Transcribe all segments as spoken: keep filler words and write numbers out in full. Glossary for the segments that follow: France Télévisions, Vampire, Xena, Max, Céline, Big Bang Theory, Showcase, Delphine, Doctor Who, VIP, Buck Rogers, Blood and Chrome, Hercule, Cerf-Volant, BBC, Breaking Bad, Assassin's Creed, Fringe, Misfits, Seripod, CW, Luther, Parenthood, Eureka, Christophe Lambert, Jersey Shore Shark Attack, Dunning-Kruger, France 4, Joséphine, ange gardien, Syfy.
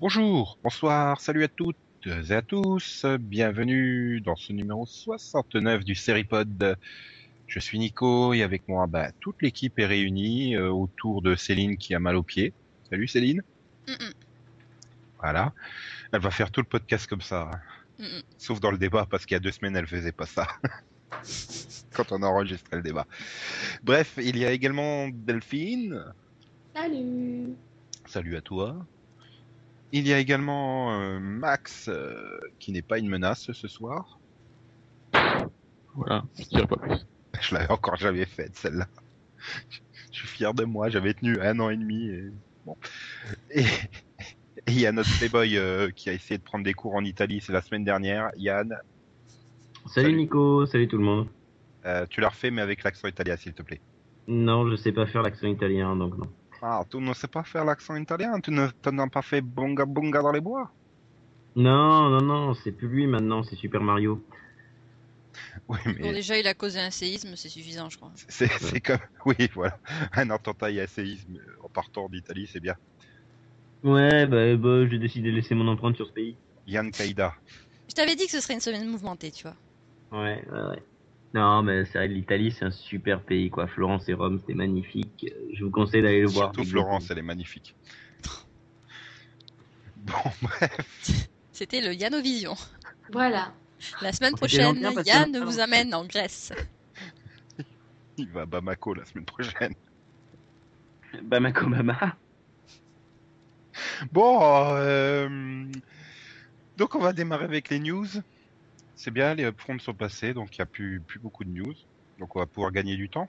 Bonjour, bonsoir, salut à toutes et à tous, bienvenue dans ce numéro soixante-neuf du Seripod. Je suis Nico et avec moi, bah, toute l'équipe est réunie euh, autour de Céline qui a mal aux pieds. Salut Céline. Mm-mm. Voilà, elle va faire tout le podcast comme ça, hein. Sauf dans le débat parce qu'il y a deux semaines elle faisait pas ça. Quand on enregistrait le débat. Bref, il y a également Delphine. Salut. Salut à toi. Il y a également euh, Max, euh, qui n'est pas une menace ce soir. Voilà, je ne dirai pas plus. Je l'avais encore jamais faite, celle-là. Je suis fier de moi, j'avais tenu un an et demi. Et bon. Et il y a notre playboy euh, qui a essayé de prendre des cours en Italie, c'est la semaine dernière, Yann. Salut, salut. Nico, salut tout le monde. Euh, tu l'as refait, mais avec l'accent italien, s'il te plaît. Non, je ne sais pas faire l'accent italien, donc non. Ah, tu ne sais pas faire l'accent italien, tu n'as pas fait bonga bonga dans les bois? Non, non, non, c'est plus lui maintenant, c'est Super Mario. Oui, mais... Bon, déjà, il a causé un séisme, c'est suffisant, je crois. C'est, c'est comme... Oui, voilà, un attentat et un séisme en partant d'Italie, c'est bien. Ouais, bah, bah j'ai décidé de laisser mon empreinte sur ce pays. Yann Kaïda. Je t'avais dit que ce serait une semaine mouvementée, tu vois. Ouais, ouais, ouais. Non, mais c'est vrai, l'Italie, c'est un super pays, quoi. Florence et Rome, c'était magnifique. Je vous conseille d'aller le voir. Surtout Florence, elle est magnifique. Bon, bref. C'était le Yannovision. Voilà. La semaine prochaine, Yann vous amène en Grèce. Il va à Bamako la semaine prochaine. Bamako, Bama. Bon, euh... donc on va démarrer avec les news. C'est bien, les upfronts sont passés, donc il n'y a plus, plus beaucoup de news. Donc on va pouvoir gagner du temps.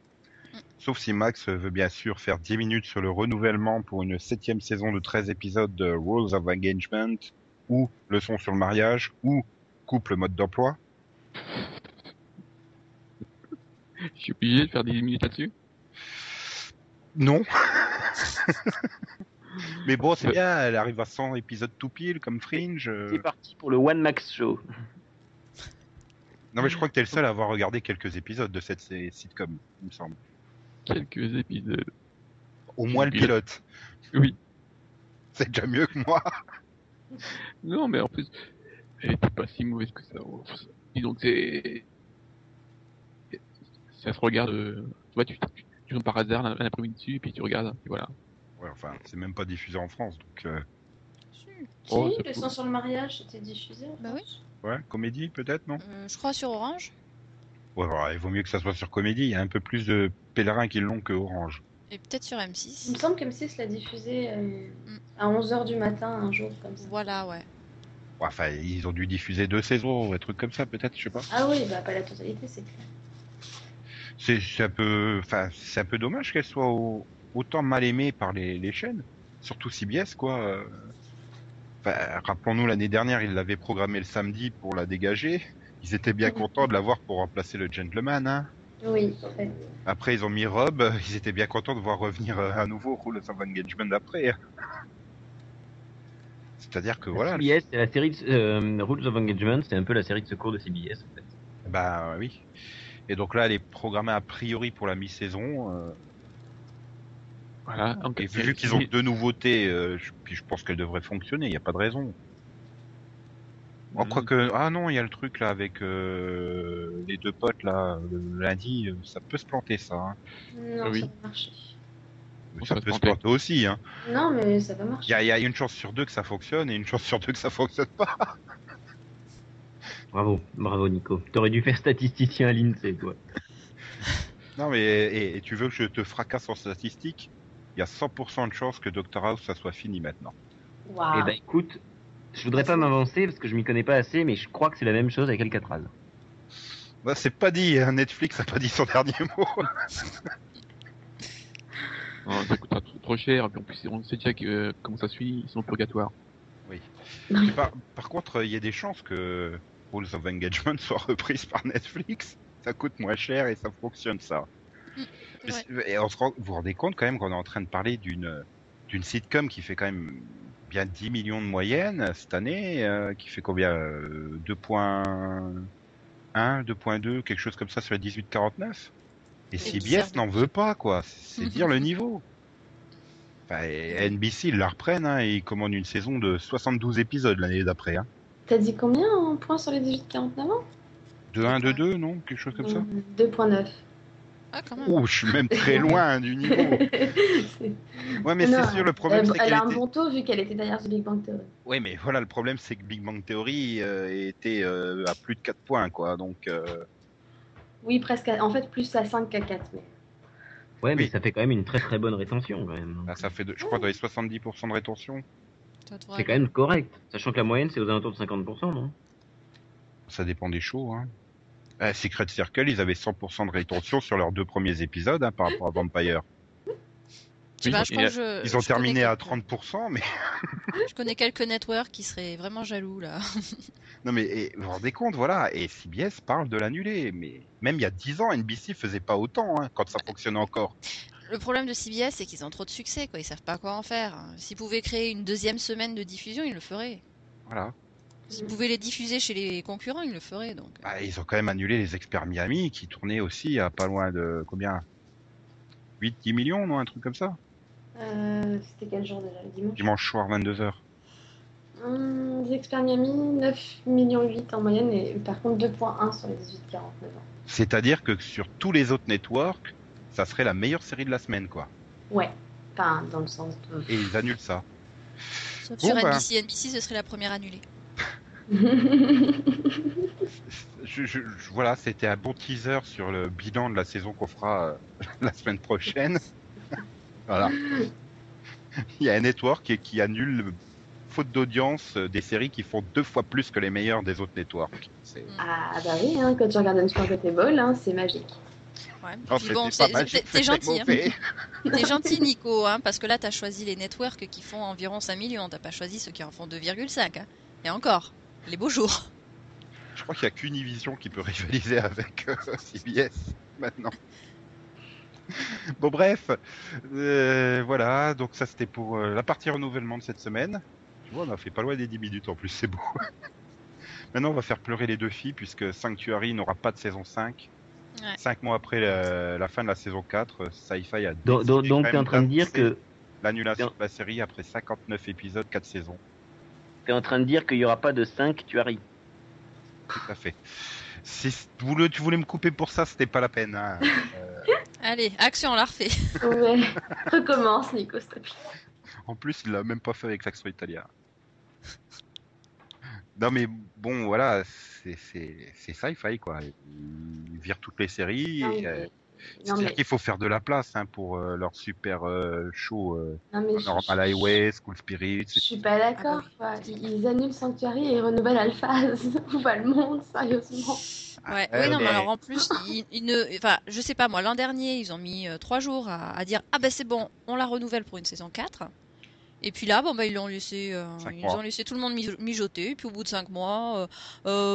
Sauf si Max veut bien sûr faire dix minutes sur le renouvellement pour une septième saison de treize épisodes de Rules of Engagement, ou leçon sur le mariage, ou couple mode d'emploi. Je suis obligé de faire dix minutes là-dessus? Non. Mais bon, c'est bien, elle arrive à cent épisodes tout pile, comme Fringe. C'est parti pour le One Max Show. Non mais je crois que t'es le seul à avoir regardé quelques épisodes de cette sitcom, il me semble. Quelques épisodes. Au moins le pilote. Oui. C'est déjà mieux que moi. Non mais en plus, elle était pas si mauvaise que ça. Dis donc c'est, ça se regarde. Tu vois, tu tombes par hasard un après-midi dessus et puis tu regardes, et voilà. Ouais, enfin, c'est même pas diffusé en France, donc. Euh... Oh, si, le sang sur le mariage, c'était diffusé. Bah oui. Ouais, comédie peut-être, non euh, je crois sur Orange. Ouais, ouais, il vaut mieux que ça soit sur comédie, il y a un peu plus de pèlerins qui l'ont que Orange. Et peut-être sur M six. Il me semble qu'M six l'a diffusé euh, mm. à onze heures du matin un jour, comme ça. Voilà, ouais. Ouais, enfin, ils ont dû diffuser deux saisons, un truc comme ça peut-être, je sais pas. Ah oui, bah pas la totalité, c'est clair. C'est, c'est, un, peu, c'est un peu dommage qu'elle soit au, autant mal aimée par les, les chaînes, surtout C B S, quoi. Euh... Enfin, rappelons-nous, l'année dernière, ils l'avaient programmé le samedi pour la dégager. Ils étaient bien contents de l'avoir pour remplacer le Gentleman. Hein. Oui, en fait. Après, ils ont mis Rob. Ils étaient bien contents de voir revenir à nouveau Rules of Engagement après. C'est-à-dire que la voilà. C B S, c'est la série de, euh, Rules of Engagement, c'est un peu la série de secours de C B S, en fait. Bah oui. Et donc là, elle est programmée a priori pour la mi-saison. Euh... Voilà. Et vu qu'ils ont deux nouveautés, euh, je, puis je pense qu'elles devraient fonctionner, il n'y a pas de raison. Oh, mmh. quoi que, ah non, il y a le truc là avec euh, les deux potes là, le lundi, ça peut se planter ça. Hein. Non, oui. Ça va marcher. Ça, ça peut se planter, se planter aussi. Hein. Non, mais ça va marcher. Il y, y a une chance sur deux que ça fonctionne et une chance sur deux que ça fonctionne pas. Bravo, bravo Nico. T'aurais dû faire statisticien à l'I N S E E, toi. Non, mais et, et tu veux que je te fracasse en statistiques? Il y a cent pour cent de chances que Doctor House, ça soit fini maintenant. Wow. Eh ben écoute, je voudrais pas m'avancer parce que je m'y connais pas assez, mais je crois que c'est la même chose avec Alcatraz. Bah c'est pas dit, hein. Netflix a pas dit son dernier mot. Alors, ça coûtera trop cher, donc on sait déjà que, euh, comment ça suit, c'est le purgatoire. Oui. oui. Par, par contre, il y a des chances que Rules of Engagement soit reprise par Netflix. Ça coûte moins cher et ça fonctionne, ça. Mmh, ouais. Et on se rend, vous vous rendez compte quand même qu'on est en train de parler d'une, d'une sitcom qui fait quand même bien dix millions de moyenne cette année, euh, qui fait combien euh, deux virgule un, deux virgule deux, quelque chose comme ça sur la dix-huit quarante-neuf. Et C B S n'en veut pas, quoi. C'est dire le niveau. Enfin, N B C, ils la reprennent, hein, et ils commandent une saison de soixante-douze épisodes l'année d'après. Hein. T'as dit combien en points sur les dix-huit quarante-neuf ans ? deux virgule un, deux virgule deux, non ? Quelque chose comme ça ? deux virgule neuf. Ah, quand même. Oh, je suis même très loin du niveau. Ouais, mais non, c'est sûr, le problème, euh, c'est qu'elle a un était... bon taux vu qu'elle était derrière ce Big Bang Theory. Ouais, mais voilà, le problème, c'est que Big Bang Theory euh, était euh, à plus de quatre points, quoi. Donc... Euh... Oui, presque. À... En fait, plus à cinq qu'à quatre. Mais... Ouais, mais oui. Ça fait quand même une très très bonne rétention, quand même. Ah, ça fait, de... je crois, dans les soixante-dix pour cent de rétention. C'est quand même correct. Sachant que la moyenne, c'est aux alentours de cinquante pour cent, non ? Ça dépend des shows, hein. Euh, Secret Circle, ils avaient cent pour cent de rétention sur leurs deux premiers épisodes, hein, par rapport à Vampire. Oui, bah, je ils, je, ils ont je terminé à trente pour cent, mais... Je connais quelques networks qui seraient vraiment jaloux, là. Non, mais et, vous vous rendez compte, voilà, et C B S parle de l'annuler, mais même il y a dix ans, N B C faisait pas autant, hein, quand ça fonctionnait encore. Le problème de C B S, c'est qu'ils ont trop de succès, quoi, ils savent pas quoi en faire. S'ils pouvaient créer une deuxième semaine de diffusion, ils le feraient. Voilà. S'ils pouvaient les diffuser chez les concurrents, ils le feraient, donc. Bah, ils ont quand même annulé les Experts Miami, qui tournaient aussi à pas loin de, combien, huit dix millions, non, un truc comme ça. Euh, c'était quel jour déjà, le dimanche ? Dimanche soir, vingt-deux heures. Hum, les Experts Miami, neuf virgule huit millions en moyenne, et par contre deux virgule un sur les dix-huit quarante-neuf ans. C'est-à-dire que sur tous les autres networks, ça serait la meilleure série de la semaine, quoi. Ouais, enfin, dans le sens de... Et ils annulent ça. Sauf bon, sur ben... N B C, N B C, ce serait la première annulée. je, je, je, voilà, c'était un bon teaser sur le bilan de la saison qu'on fera euh, la semaine prochaine. Voilà. Il y a un network qui, qui annule, faute d'audience, des séries qui font deux fois plus que les meilleures des autres networks. C'est... Ah bah oui, hein, quand tu regardes un sport Basketball, hein, c'est magique. Ouais. Non, puis bon, c'est, magique, t'es, t'es gentil, hein. T'es gentil, Nico, hein, parce que là, t'as choisi les networks qui font environ cinq millions. T'as pas choisi ceux qui en font deux virgule cinq. Hein. Et encore, les beaux jours. Je crois qu'il n'y a qu'Univision qui peut rivaliser avec euh, C B S maintenant. Bon, bref, euh, voilà, donc ça c'était pour euh, la partie renouvellement de cette semaine. Tu vois, on a fait pas loin des dix minutes en plus, c'est beau. Maintenant, on va faire pleurer les deux filles puisque Sanctuary n'aura pas de saison cinq. Ouais. cinq mois après la, la fin de la saison quatre, Syfy a do, do, donc t'es en train de dire que l'annulation de la série après cinquante-neuf épisodes, quatre saisons. T'es en train de dire qu'il n'y aura pas de Sanctuary. Tout à fait. Si tu voulais me couper pour ça, c'était pas la peine. Hein. Euh... Allez, action, on la refait. Ouais. Recommence, Nico, s'il te plaît. En plus, il l'a même pas fait avec l'accent italien. Non, mais bon, voilà, c'est, c'est, c'est Syfy, quoi. Ils virent toutes les séries. Non, et, euh, non, c'est-à-dire mais... qu'il faut faire de la place, hein, pour euh, leur super euh, show euh, Normal Highway, School Spirit. Je suis pas d'accord. Ah, oui. Ils annulent Sanctuary et ils renouvellent Alphase. Où va le monde, sérieusement? Ouais, euh, oui, non, mais alors en plus, ils, ils ne, enfin, je sais pas, moi, l'an dernier, ils ont mis euh, trois jours à, à dire ah ben c'est bon, on la renouvelle pour une saison quatre. Et puis là, bon ben ils l'ont laissé, euh, ils mois. ont laissé tout le monde mijoter. Et puis au bout de cinq mois, euh,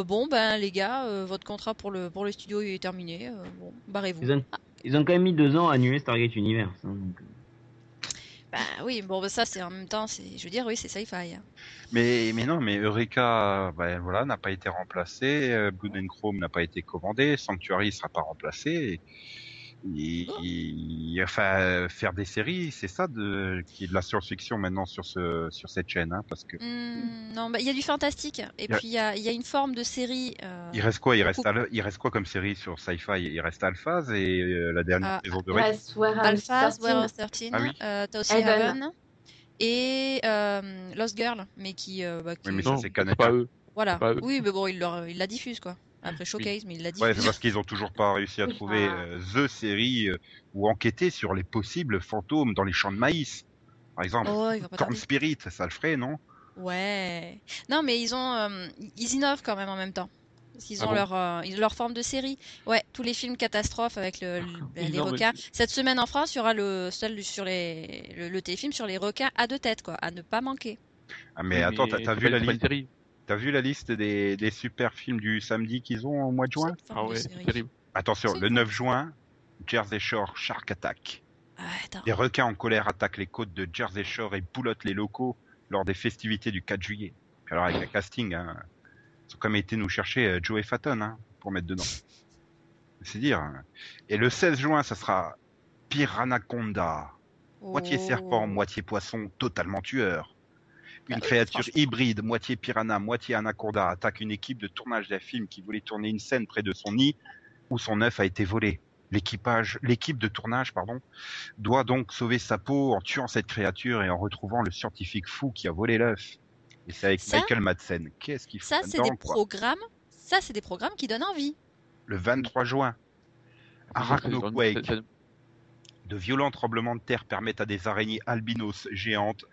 euh, bon ben les gars, euh, votre contrat pour le pour le studio est terminé. Euh, bon, barrez-vous. Ils ont, ah. ils ont quand même mis deux ans à annuler Stargate Universe. Hein, donc... Bah oui, bon bah, ça c'est en même temps, c'est, je veux dire, oui, c'est Syfy. Hein. Mais mais non, mais Eureka, ben voilà, n'a pas été remplacé, euh, Blood and Chrome n'a pas été commandé, Sanctuary sera pas remplacé. Et, oh. et, et enfin, faire des séries, c'est ça de qui est de la science-fiction maintenant sur ce sur cette chaîne, hein, parce que. Mmh, non, bah il y a du fantastique et a... puis il y a il y a une forme de série. Euh... Il reste quoi Il reste al... il reste quoi comme série sur Syfy? Il reste Alphase et euh, la dernière saison de R I S Alphase, Warehouse treize, ah, oui. euh, t'as aussi Heaven et euh, Lost Girl, mais qui. Euh, bah, qui... Oui, mais ça non, c'est Canal+. Pas eux. Voilà. Pas eux. Oui, mais bon, ils leur ils la diffusent, quoi. Après Showcase, oui. mais il l'a dit. Ouais, c'est parce qu'ils ont toujours pas réussi à trouver euh, The Série euh, ou enquêter sur les possibles fantômes dans les champs de maïs. Par exemple, oh, Corn Spirit, ça le ferait, non? Ouais. Non, mais ils ont, euh, ils innovent quand même en même temps. Parce qu'ils ah ont bon leur, euh, leur forme de série. Ouais, tous les films catastrophes avec le, le, les requins. Mais... Cette semaine en France, il y aura le, seul sur les, le, le téléfilm sur les requins à deux têtes, quoi, à ne pas manquer. Ah mais, mais attends, t'as, t'as, vu la liste, t'as vu la liste des, des super films du samedi qu'ils ont au mois de juin ? Ah ouais, c'est terrible. Attention, c'est le neuf juin, Jersey Shore Shark Attack. Ah, des requins en colère attaquent les côtes de Jersey Shore et boulottent les locaux lors des festivités du quatre juillet. Puis alors avec la casting, hein, ils ont quand même été nous chercher Joey Fatton hein, pour mettre dedans. C'est dire. Et le seize juin, ça sera Piranaconda. Oh. Moitié serpent, moitié poisson, totalement tueur. Une ah, créature hybride, moitié piranha, moitié anaconda, attaque une équipe de tournage d'un film qui voulait tourner une scène près de son nid où son œuf a été volé. L'équipage, l'équipe de tournage, pardon, doit donc sauver sa peau en tuant cette créature et en retrouvant le scientifique fou qui a volé l'œuf. Et c'est avec ça, Michael Madsen. Qu'est-ce qu'il faut ça, c'est des programmes. Ça, c'est des programmes qui donnent envie. Le vingt-trois juin, Arachnoquake. De violents tremblements de terre permettent à des araignées albinos géantes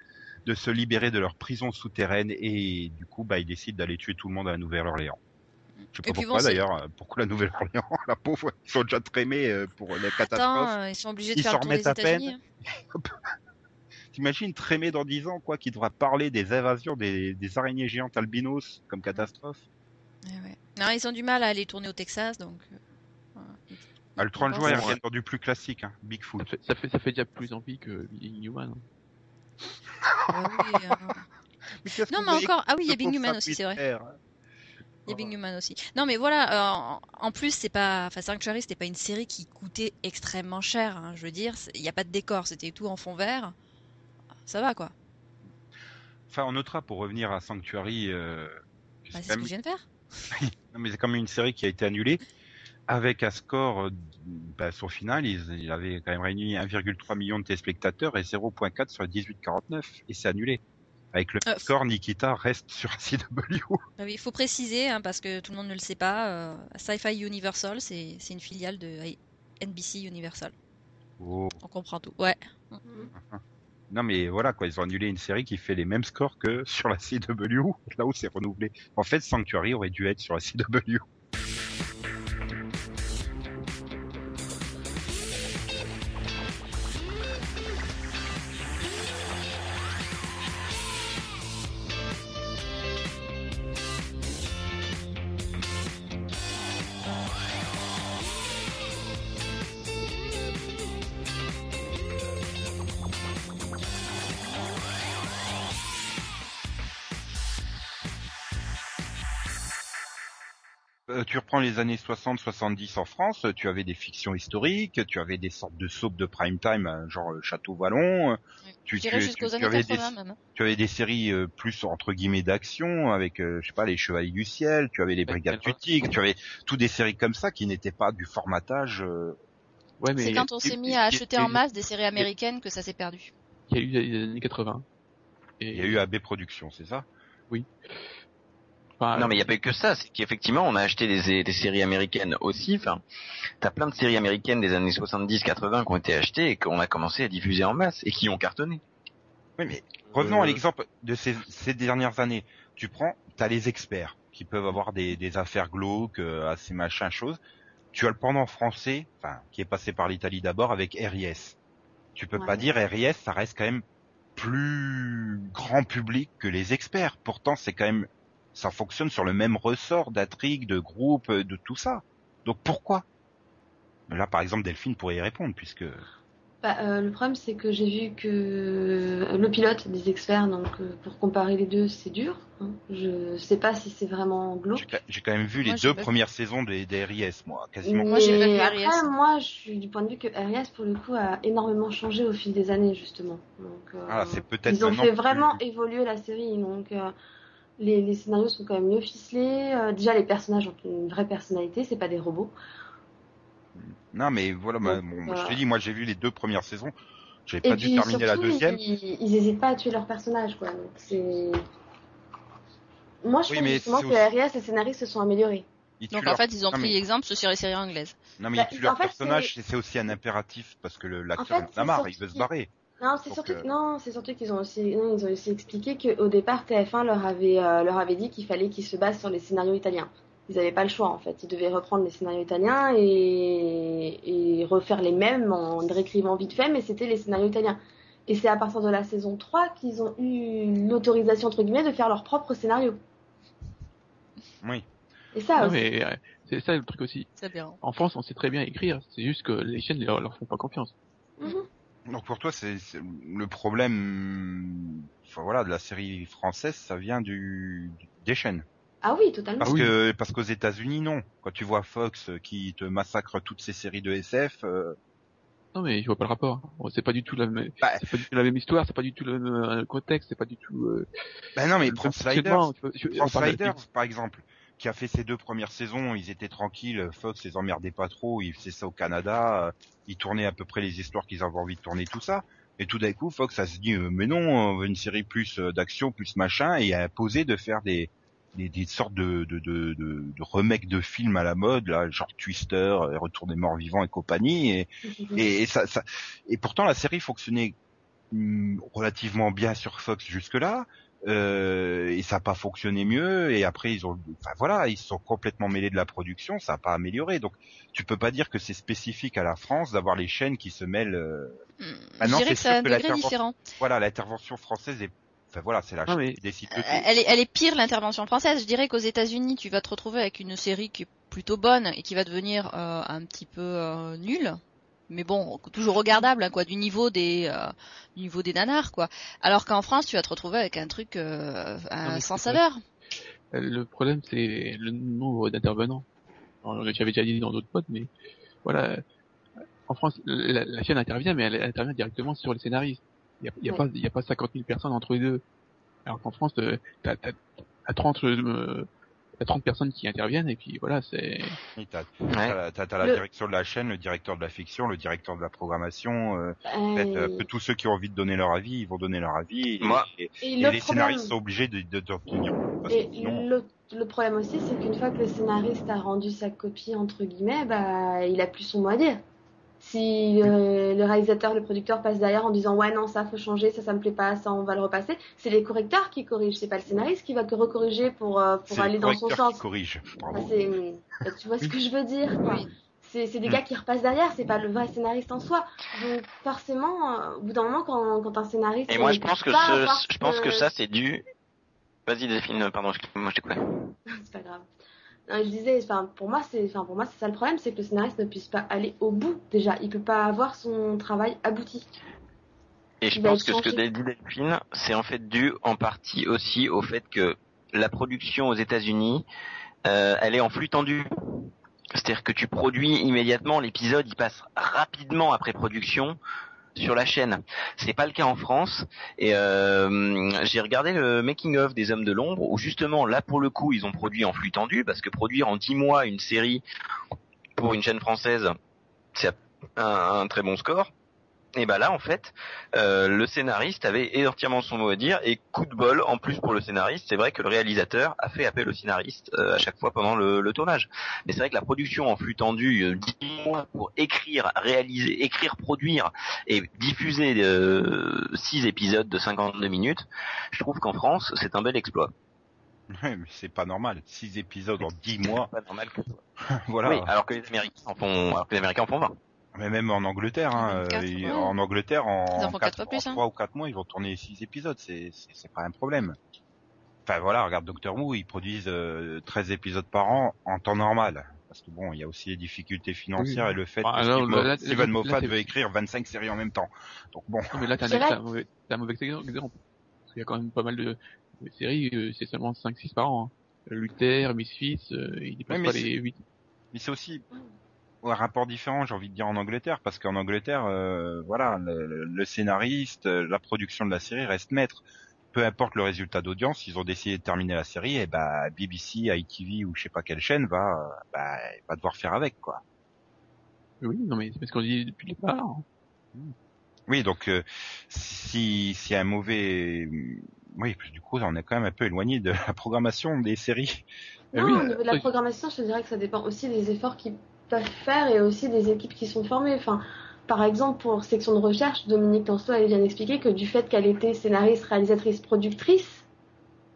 de se libérer de leur prison souterraine et du coup, bah, ils décident d'aller tuer tout le monde à la Nouvelle-Orléans. Je sais pas pourquoi bon, d'ailleurs, pourquoi la Nouvelle-Orléans, la pauvre, ils sont déjà trémés pour les catastrophes. Attends, ils sont obligés de ils faire le tour des États-Unis. T'imagines trémés dans dix ans, quoi, qui devra parler des invasions des, des araignées géantes albinos comme catastrophe. Ouais. Non, ils ont du mal à aller tourner au Texas, donc. Voilà. Ah, le trente juin, ils reviennent dans du plus classique, hein, Bigfoot. Ça fait, ça fait, ça fait déjà plus envie que Being Human. Ah oui, euh... mais non, mais encore, ah oui, il y a Being Human aussi, c'est vrai. Il y a Big Human aussi. Non, mais voilà, euh, en plus, c'est pas, enfin, Sanctuary, c'était pas une série qui coûtait extrêmement cher. Hein, je veux dire, il n'y a pas de décor, c'était tout en fond vert. Ça va, quoi. Enfin, on notera pour revenir à Sanctuary. Euh, bah, c'est même... ce que je viens de faire. Non, mais c'est quand même une série qui a été annulée. Avec un score, bah, sur final, ils, ils avaient quand même réuni un virgule trois million de téléspectateurs et zéro virgule quatre sur dix-huit quarante-neuf. Et c'est annulé. Avec le euh, score, Nikita reste sur C W. Ah oui, il faut préciser, hein, parce que tout le monde ne le sait pas, euh, Syfy Universal, c'est, c'est une filiale de N B C Universal. Oh. On comprend tout. Ouais. Mm-hmm. Non mais voilà, quoi, ils ont annulé une série qui fait les mêmes scores que sur la C W, là où c'est renouvelé. En fait, Sanctuary aurait dû être sur la C W. Tu reprends les années soixante soixante-dix en France, tu avais des fictions historiques, tu avais des sortes de soaps de prime time, genre Château Vallon. Tu, tu, tu, tu, avais des, même. tu avais des séries euh, plus entre guillemets d'action avec, euh, je sais pas, les Chevaliers du Ciel, tu avais les Brigades du Tigre, tu avais toutes des séries comme ça qui n'étaient pas du formatage. Euh... Ouais, mais c'est quand on s'est mis à acheter en masse des séries américaines que ça s'est perdu. Il y a eu les années quatre-vingts. Et... Il y a eu A B Productions, c'est ça ? Oui. Enfin, non mais il n'y a pas que ça, c'est qu'effectivement on a acheté des, des séries américaines aussi, enfin, t'as plein de séries américaines des années soixante-dix quatre-vingts qui ont été achetées et qu'on a commencé à diffuser en masse et qui ont cartonné. Oui mais revenons euh... à l'exemple de ces, ces dernières années, tu prends, t'as les experts qui peuvent avoir des, des affaires glauques, euh, assez machin choses, tu as le pendant français, enfin qui est passé par l'Italie d'abord avec R I S. Tu peux ouais. pas dire R I S, ça reste quand même plus grand public que les experts, pourtant c'est quand même... Ça fonctionne sur le même ressort d'intrigue, de groupe, de tout ça. Donc pourquoi ? Là, par exemple, Delphine pourrait y répondre, puisque... Bah, euh, le problème, c'est que j'ai vu que le pilote des experts, donc euh, pour comparer les deux, c'est dur. Hein. Je sais pas si c'est vraiment glauque. J'ai, j'ai quand même vu les moi, deux premières saisons des, des R I S, moi, quasiment. Moi, j'ai vu après, R I S. Moi, je suis du point de vue que R I S, pour le coup, a énormément changé au fil des années, justement. Donc, euh, ah, c'est peut-être ils ont fait plus... vraiment évoluer la série, donc... Euh, Les, les scénarios sont quand même mieux ficelés. Euh, déjà, les personnages ont une vraie personnalité, c'est pas des robots. Non, mais voilà, donc, bah, bon, euh... je te dis, moi j'ai vu les deux premières saisons, j'ai pas dû terminer surtout, la deuxième. Ils, ils hésitent pas à tuer leurs personnages, quoi. Donc, c'est... Moi, je oui, pense justement que aussi... les R I S et les scénaristes se sont améliorés. Donc leur... en fait, ils ont non, pris mais... l'exemple sur les séries anglaises. Non, mais bah, ils tuent leurs personnages, c'est... c'est aussi un impératif parce que le, l'acteur en fait, en a marre, sorti... il veut se barrer. Non, c'est surtout, euh... non, c'est surtout qu'ils ont aussi, non, ils ont aussi expliqué qu'au départ, T F un leur avait, euh, leur avait dit qu'il fallait qu'ils se basent sur les scénarios italiens. ils n'avaient pas le choix en fait. Ils devaient reprendre les scénarios italiens et, et refaire les mêmes en réécrivant vite fait, mais c'était les scénarios italiens. Et c'est à partir de la saison trois qu'ils ont eu l'autorisation, entre guillemets, de faire leur propre scénario. Oui. Et ça non, aussi. Mais, c'est ça le truc aussi. C'est bien. En France, on sait très bien écrire, c'est juste que les chaînes ne leur, leur font pas confiance. Mm-hmm. Donc pour toi, c'est, c'est le problème enfin, voilà, de la série française, ça vient du, des chaînes. Ah oui, totalement. Parce, oui. Que, parce qu'aux États-Unis, non. Quand tu vois Fox qui te massacre toutes ses séries de S F... Euh... Non mais je vois pas le rapport. C'est pas du tout la même, bah, c'est pas du tout la même histoire, c'est pas du tout le même contexte, c'est pas du tout. Euh... Ben bah non mais France Sliders, Sliders par exemple, qui a fait ses deux premières saisons, ils étaient tranquilles, Fox les emmerdait pas trop, ils faisaient ça au Canada, ils tournaient à peu près les histoires qu'ils avaient envie de tourner tout ça, et tout d'un coup Fox ça se dit euh, mais non, on veut une série plus d'action, plus machin, et a imposé de faire des des, des sortes de de de de, de remake de films à la mode là, genre Twister, Retour des morts vivants et compagnie, et et, et ça ça et pourtant la série fonctionnait hum, relativement bien sur Fox jusque-là, euh et ça n'a pas fonctionné mieux, et après ils ont enfin voilà, ils se sont complètement mêlés de la production, ça n'a pas amélioré. Donc tu peux pas dire que c'est spécifique à la France d'avoir les chaînes qui se mêlent euh... mmh, ah non, je dirais que c'est un degré différent. Voilà, l'intervention française est Enfin, voilà, c'est la ah, mais... des sites de... elle, est, elle est pire l'intervention française. Je dirais qu'aux États-Unis, tu vas te retrouver avec une série qui est plutôt bonne et qui va devenir euh, un petit peu euh, nulle, mais bon, toujours regardable, hein, quoi, du niveau des euh, du niveau des nanars, quoi. Alors qu'en France, tu vas te retrouver avec un truc euh, un non, sans saveur. Le problème, c'est le nombre d'intervenants. J'avais déjà dit dans d'autres potes, mais voilà, en France, la, la chaîne intervient, mais elle, elle intervient directement sur les scénaristes. Il y a, y a ouais. pas, il y a pas cinquante mille personnes entre les deux. Alors qu'en France, euh, t'as, t'as, t'as trente, euh, t'as trente personnes qui interviennent et puis voilà, c'est. Et t'as, ouais. t'as, t'as, t'as la le... direction de la chaîne, le directeur de la fiction, le directeur de la programmation. Euh, euh... Peut-être euh, tous ceux qui ont envie de donner leur avis, ils vont donner leur avis. Moi. Et, et, et, et, et le les problème... scénaristes sont obligés de, de, de retenir. Et sinon... le, le problème aussi, c'est qu'une fois que le scénariste a rendu sa copie entre guillemets, bah, il a plus son mot à dire. Si euh, le réalisateur, le producteur passe derrière en disant ouais non ça faut changer, ça ça me plaît pas, ça on va le repasser, c'est les correcteurs qui corrigent, c'est pas le scénariste qui va que recorriger pour euh, pour c'est aller dans son sens. Corrige. Enfin, c'est, bah, tu vois ce que je veux dire. Oui. C'est c'est des gars qui repassent derrière, c'est pas le vrai scénariste en soi. Donc forcément, euh, au bout d'un moment quand quand un scénariste. Et moi je pense que ce, je pense que... que ça c'est dû. Vas-y Delphine, pardon, je, moi je t'écoute. C'est pas grave. Non, je disais, enfin pour moi c'est, enfin pour moi c'est ça le problème, c'est que le scénariste ne puisse pas aller au bout déjà, il peut pas avoir son travail abouti. Et je il pense que ce que dit Delphine, c'est en fait dû en partie aussi au fait que la production aux États-Unis, euh, elle est en flux tendu. C'est-à-dire que tu produis immédiatement l'épisode, il passe rapidement après production sur la chaîne. C'est pas le cas en France. Et euh, j'ai regardé le making of des Hommes de l'ombre où justement là pour le coup ils ont produit en flux tendu, parce que produire en dix mois une série pour une chaîne française c'est un, un très bon score. Et bah là en fait euh, le scénariste avait entièrement son mot à dire, et coup de bol en plus pour le scénariste, c'est vrai que le réalisateur a fait appel au scénariste euh, à chaque fois pendant le, le tournage. Mais c'est vrai que la production en flux tendu, euh, dix mois pour écrire, réaliser, écrire, produire et diffuser euh, six épisodes de cinquante-deux minutes, je trouve qu'en France c'est un bel exploit. Ouais, mais c'est pas normal, six épisodes en dix mois. C'est pas normal que toi. Voilà. Oui, alors que les Américains en font, alors que les Américains en font vingt. Mais même en Angleterre, hein, quatre, euh, ouais. en Angleterre, en, quatre, quatre plus, en trois hein. ou quatre mois, ils vont tourner six épisodes, c'est, c'est, c'est pas un problème. Enfin voilà, regarde Doctor Who, ils produisent euh, treize épisodes par an en temps normal. Parce que bon, il y a aussi les difficultés financières, oui. Et le fait ah, que alors, Steve, là, Steven là, Moffat là, veut écrire vingt-cinq séries en même temps. Donc bon. Non, mais là, t'as, t'as un mauvais, t'as un mauvais exemple. Parce qu'il y a quand même pas mal de, de séries, euh, c'est seulement cinq six par an. Hein. Luther, Misfits, euh, ils dépassent oui, pas les huit. Mais c'est aussi... un rapport différent, j'ai envie de dire, en Angleterre, parce qu'en Angleterre, euh, voilà, le, le scénariste, la production de la série reste maître. Peu importe le résultat d'audience, ils ont décidé de terminer la série, et bah B B C, I T V ou je sais pas quelle chaîne va, bah, va devoir faire avec, quoi. Oui, non mais c'est parce qu'on dit depuis le départ. Hein. Oui, donc euh, si si un mauvais, oui, du coup, on est quand même un peu éloigné de la programmation des séries. Non, oui, au niveau de la programmation, je dirais que ça dépend aussi des efforts qui peuvent faire et aussi des équipes qui sont formées. Enfin, par exemple, pour Section de recherche, Dominique Lancelot avait bien expliqué que du fait qu'elle était scénariste, réalisatrice, productrice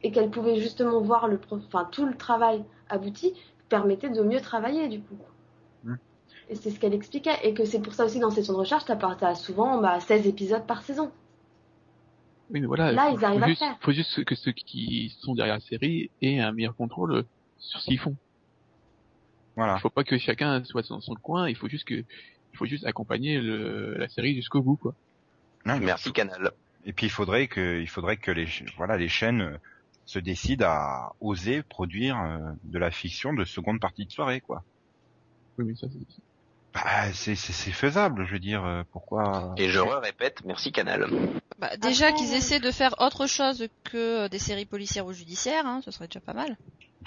et qu'elle pouvait justement voir le, pro... enfin, tout le travail abouti, permettait de mieux travailler du coup. Mmh. Et c'est ce qu'elle expliquait. Et que c'est pour ça aussi dans Section de recherche, t'as, t'as souvent bah, seize épisodes par saison. Oui, mais voilà. Là, faut, ils arrivent à juste, faire. Il faut juste que ceux qui sont derrière la série aient un meilleur contrôle sur ce qu'ils font. Voilà. Il faut pas que chacun soit dans son coin. Il faut juste que, il faut juste accompagner le, la série jusqu'au bout, quoi. Non, merci Canal. Et puis il faudrait que, il faudrait que les, voilà, les chaînes se décident à oser produire de la fiction de seconde partie de soirée, quoi. Oui, mais ça c'est. Bah, c'est, c'est, c'est faisable, je veux dire, pourquoi. Et je répète, merci Canal. Bah, déjà ah, qu'ils essaient de faire autre chose que des séries policières ou judiciaires, hein, ce serait déjà pas mal.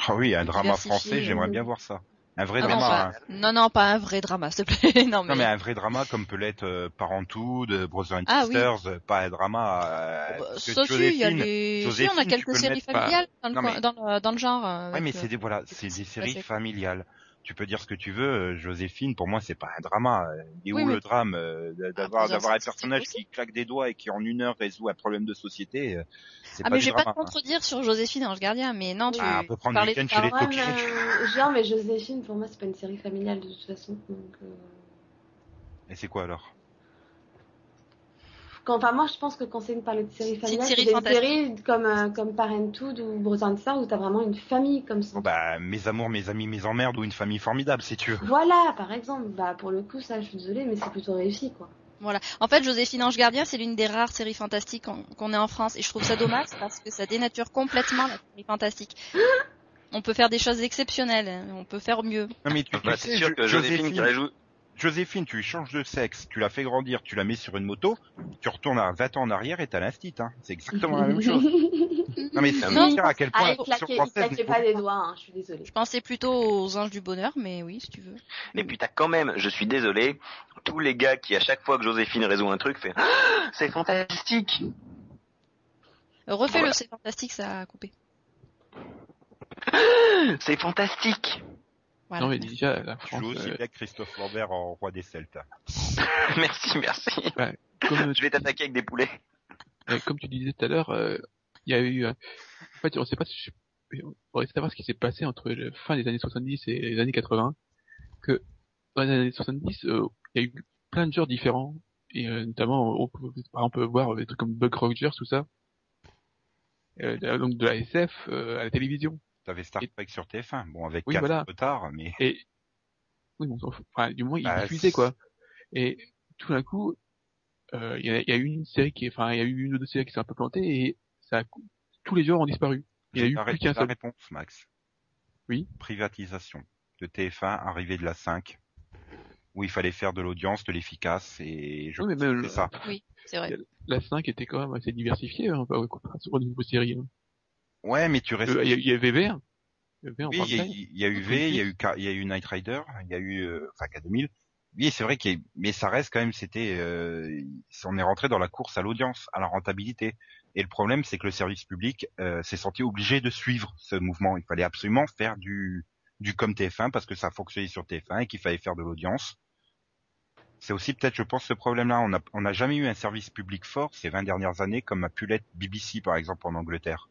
Ah oui, un drama français, j'aimerais bien voir ça. Un vrai ah drama. Non, pas... hein. non, non, pas un vrai drama, s'il te plaît. Non, mais... non, mais un vrai drama comme peut l'être euh, Parenthood, Brothers and ah, Sisters, oui. Pas un drama. Euh, bah, sauf si, il y a les... Joséphine, si, on a quelques séries familiales pas... dans, le, non, mais... dans, le, dans le genre. Oui, mais c'est des, voilà, c'est des séries familiales. Tu peux dire ce que tu veux, Joséphine, pour moi, c'est pas un drama. Il est oui, où mais... le drame euh, d'avoir, ah, d'avoir un personnage qui claque des doigts et qui en une heure résout un problème de société, euh, c'est ah, pas mais je vais drama, pas te contredire hein. Sur Joséphine, ange gardien, mais non, tu ah, on peut prendre le week-end chez les Tokyo. Genre, mais Joséphine, pour moi, c'est pas une série familiale de toute façon. Donc, euh... Et c'est quoi alors? Quand, enfin, moi, je pense que quand c'est une parler de série familiale, c'est, c'est des séries comme, euh, comme Parenthood ou Brothers and Sisters où t'as vraiment une famille comme ça. Bah, mes amours, mes amis, mes emmerdes ou une famille formidable, si tu veux. Voilà, par exemple. Bah, pour le coup, ça, je suis désolée, mais c'est plutôt réussi, quoi. Voilà. En fait, Joséphine Ange Gardien, c'est l'une des rares séries fantastiques qu'on, qu'on ait en France. Et je trouve ça dommage parce que ça dénature complètement la série fantastique. On peut faire des choses exceptionnelles. On peut faire mieux. Non, mais tu, tu bah, sais, c'est sûr que Joséphine, Joséphine... qui joue... Joséphine, tu changes de sexe, tu la fais grandir, tu la mets sur une moto, tu retournes à vingt ans en arrière et t'as l'instit, hein. C'est exactement la même chose. Non, mais ça veut dire à quel point. Ah, il claquait, il claquait pas les doigts, hein. Je suis désolée. Je pensais plutôt aux anges du bonheur, mais oui, si tu veux. Et puis t'as quand même, je suis désolée, tous les gars qui à chaque fois que Joséphine résout un truc, fait, ah, c'est fantastique! Refais-le, voilà. C'est fantastique, ça a coupé. Ah, c'est fantastique! Voilà. Non, mais déjà, la France. Je joue aussi euh... bien Christophe Lambert en Roi des Celtes. Merci, merci. Ouais, comme... Je vais t'attaquer avec des poulets. Ouais, comme tu disais tout à l'heure, il euh, y a eu. Euh... En fait, on ne sait pas si. On pourrait savoir ce qui s'est passé entre la fin des années soixante-dix et les années quatre-vingts. Que dans les années soixante-dix, il euh, y a eu plein de genres différents. Et euh, notamment, on peut, on peut voir des trucs comme Buck Rogers, tout ça. Euh, donc de la S F euh, à la télévision. T'avais Star Trek et... sur T F un, bon avec oui, quatre voilà. Retards, mais... Et... Oui, bon, enfin, du moins, bah, il diffusait, quoi. Et tout d'un coup, il euh, y, y a eu une série qui est... Enfin, il y a eu une ou deux séries qui sont un peu plantées, et ça a... tous les genres ont disparu. Il y a eu plus qu'un seul. Réponse, Max. Oui. Privatisation de T F un, arrivée de la cinq, où il fallait faire de l'audience, de l'efficace, et je oui, mais même, c'est ça. Oui, c'est vrai. La cinq était quand même assez diversifiée, hein, sur les nouveaux séries, hein. Ouais, mais tu restes. Il y, y a eu V, hein. V, oui, il y, y a eu V, il y a eu, il y a eu Knight Rider, il y a eu, euh, enfin, K deux mille. Oui, c'est vrai qu'il y a eu, mais ça reste quand même, c'était, euh, on est rentré dans la course à l'audience, à la rentabilité. Et le problème, c'est que le service public, euh, s'est senti obligé de suivre ce mouvement. Il fallait absolument faire du, du comme T F un parce que ça fonctionnait sur T F un et qu'il fallait faire de l'audience. C'est aussi peut-être, je pense, ce problème-là. On a, on n'a jamais eu un service public fort ces vingt dernières années comme a pu l'être B B C, par exemple, en Angleterre.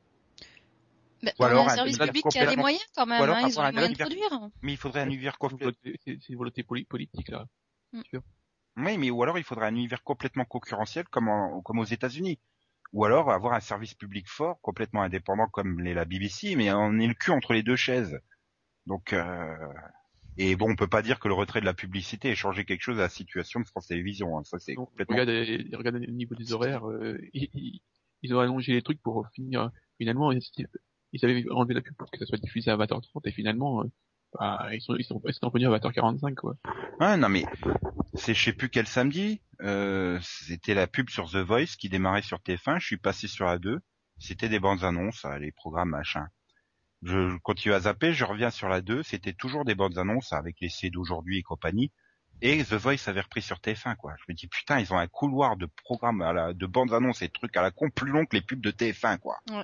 Bah, ou alors, un service public qui a des moyens quand même, alors, hein, ils ont les moyens de produire. Mais il faudrait un univers complètement... C'est une volonté politique, là. Mm. Oui, mais ou alors il faudrait un univers complètement concurrentiel comme, en, comme aux États-Unis. Ou alors avoir un service public fort, complètement indépendant comme l'est la B B C, mais on est le cul entre les deux chaises. Donc, euh... Et bon, on peut pas dire que le retrait de la publicité ait changé quelque chose à la situation de France Télévisions. Hein. Ça, c'est donc, complètement... Regarde, regarde au niveau des horaires, euh, ils, ils ont allongé les trucs pour finir... Finalement, c'était... Ils avaient enlevé la pub pour que ça soit diffusé à vingt heures trente et finalement, euh, bah, ils sont, ils sont, ils sont venus à vingt heures quarante-cinq, quoi. Ah, non, mais, c'est, je sais plus quel samedi, euh, c'était la pub sur The Voice qui démarrait sur T F un, je suis passé sur A deux, c'était des bandes annonces, les programmes, machin. Je continue à zapper, je reviens sur la deux, c'était toujours des bandes annonces avec les C d'aujourd'hui et compagnie, et The Voice avait repris sur T F un, quoi. Je me dis, putain, ils ont un couloir de programmes à la, de bandes annonces et de trucs à la con plus long que les pubs de T F un, quoi. Ouais.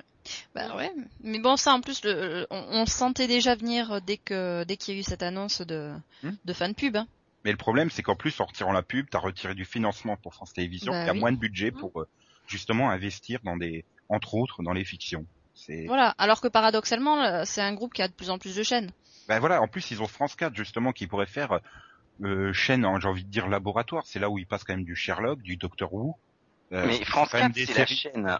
Bah ouais. Mais bon, ça, en plus, le, on, on sentait déjà venir dès que, dès qu'il y a eu cette annonce de, hum. de fin de pub, hein. Mais le problème, c'est qu'en plus, en retirant la pub, t'as retiré du financement pour France Télévisions, bah, t'as oui. moins de budget hum. pour, euh, justement, investir dans des, entre autres, dans les fictions. C'est... Voilà. Alors que paradoxalement, c'est un groupe qui a de plus en plus de chaînes. Ben voilà. En plus, ils ont France quatre justement qui pourrait faire euh, chaîne, j'ai envie de dire laboratoire. C'est là où ils passent quand même du Sherlock, du Doctor Who. Euh, Mais France quatre, c'est séries... la chaîne.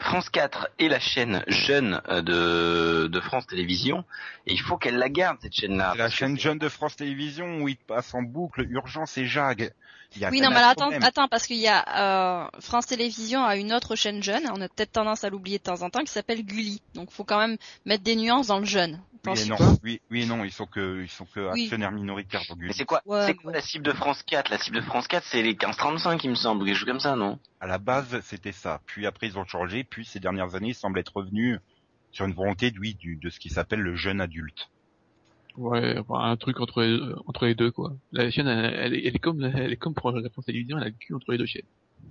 France quatre est la chaîne jeune de, de France Télévisions et il faut qu'elle la garde cette chaîne-là. C'est la chaîne c'est... jeune de France Télévisions où il passe en boucle Urgence et Jag. Il y a oui, non, mais attends, attends, parce qu'il y a euh, France Télévisions a une autre chaîne jeune. On a peut-être tendance à l'oublier de temps en temps qui s'appelle Gulli. Donc, faut quand même mettre des nuances dans le jeune. Oui, non, oui, oui, non, ils sont que, ils sont que oui. actionnaires minoritaires. Donc mais c'est quoi, ouais, c'est quoi ouais. la cible de France quatre? La cible de France quatre, c'est les quinze trente-cinq, il me semble, quelque chose comme ça, non? À la base, c'était ça. Puis après, ils ont changé. Puis ces dernières années, ils semblent être revenus sur une volonté, oui, du, de ce qui s'appelle le jeune adulte. Ouais, un truc entre les, entre les deux, quoi. La chaîne, elle, elle, est, elle est comme, elle est comme pour la France Télévisions, elle a le cul entre les deux chaînes.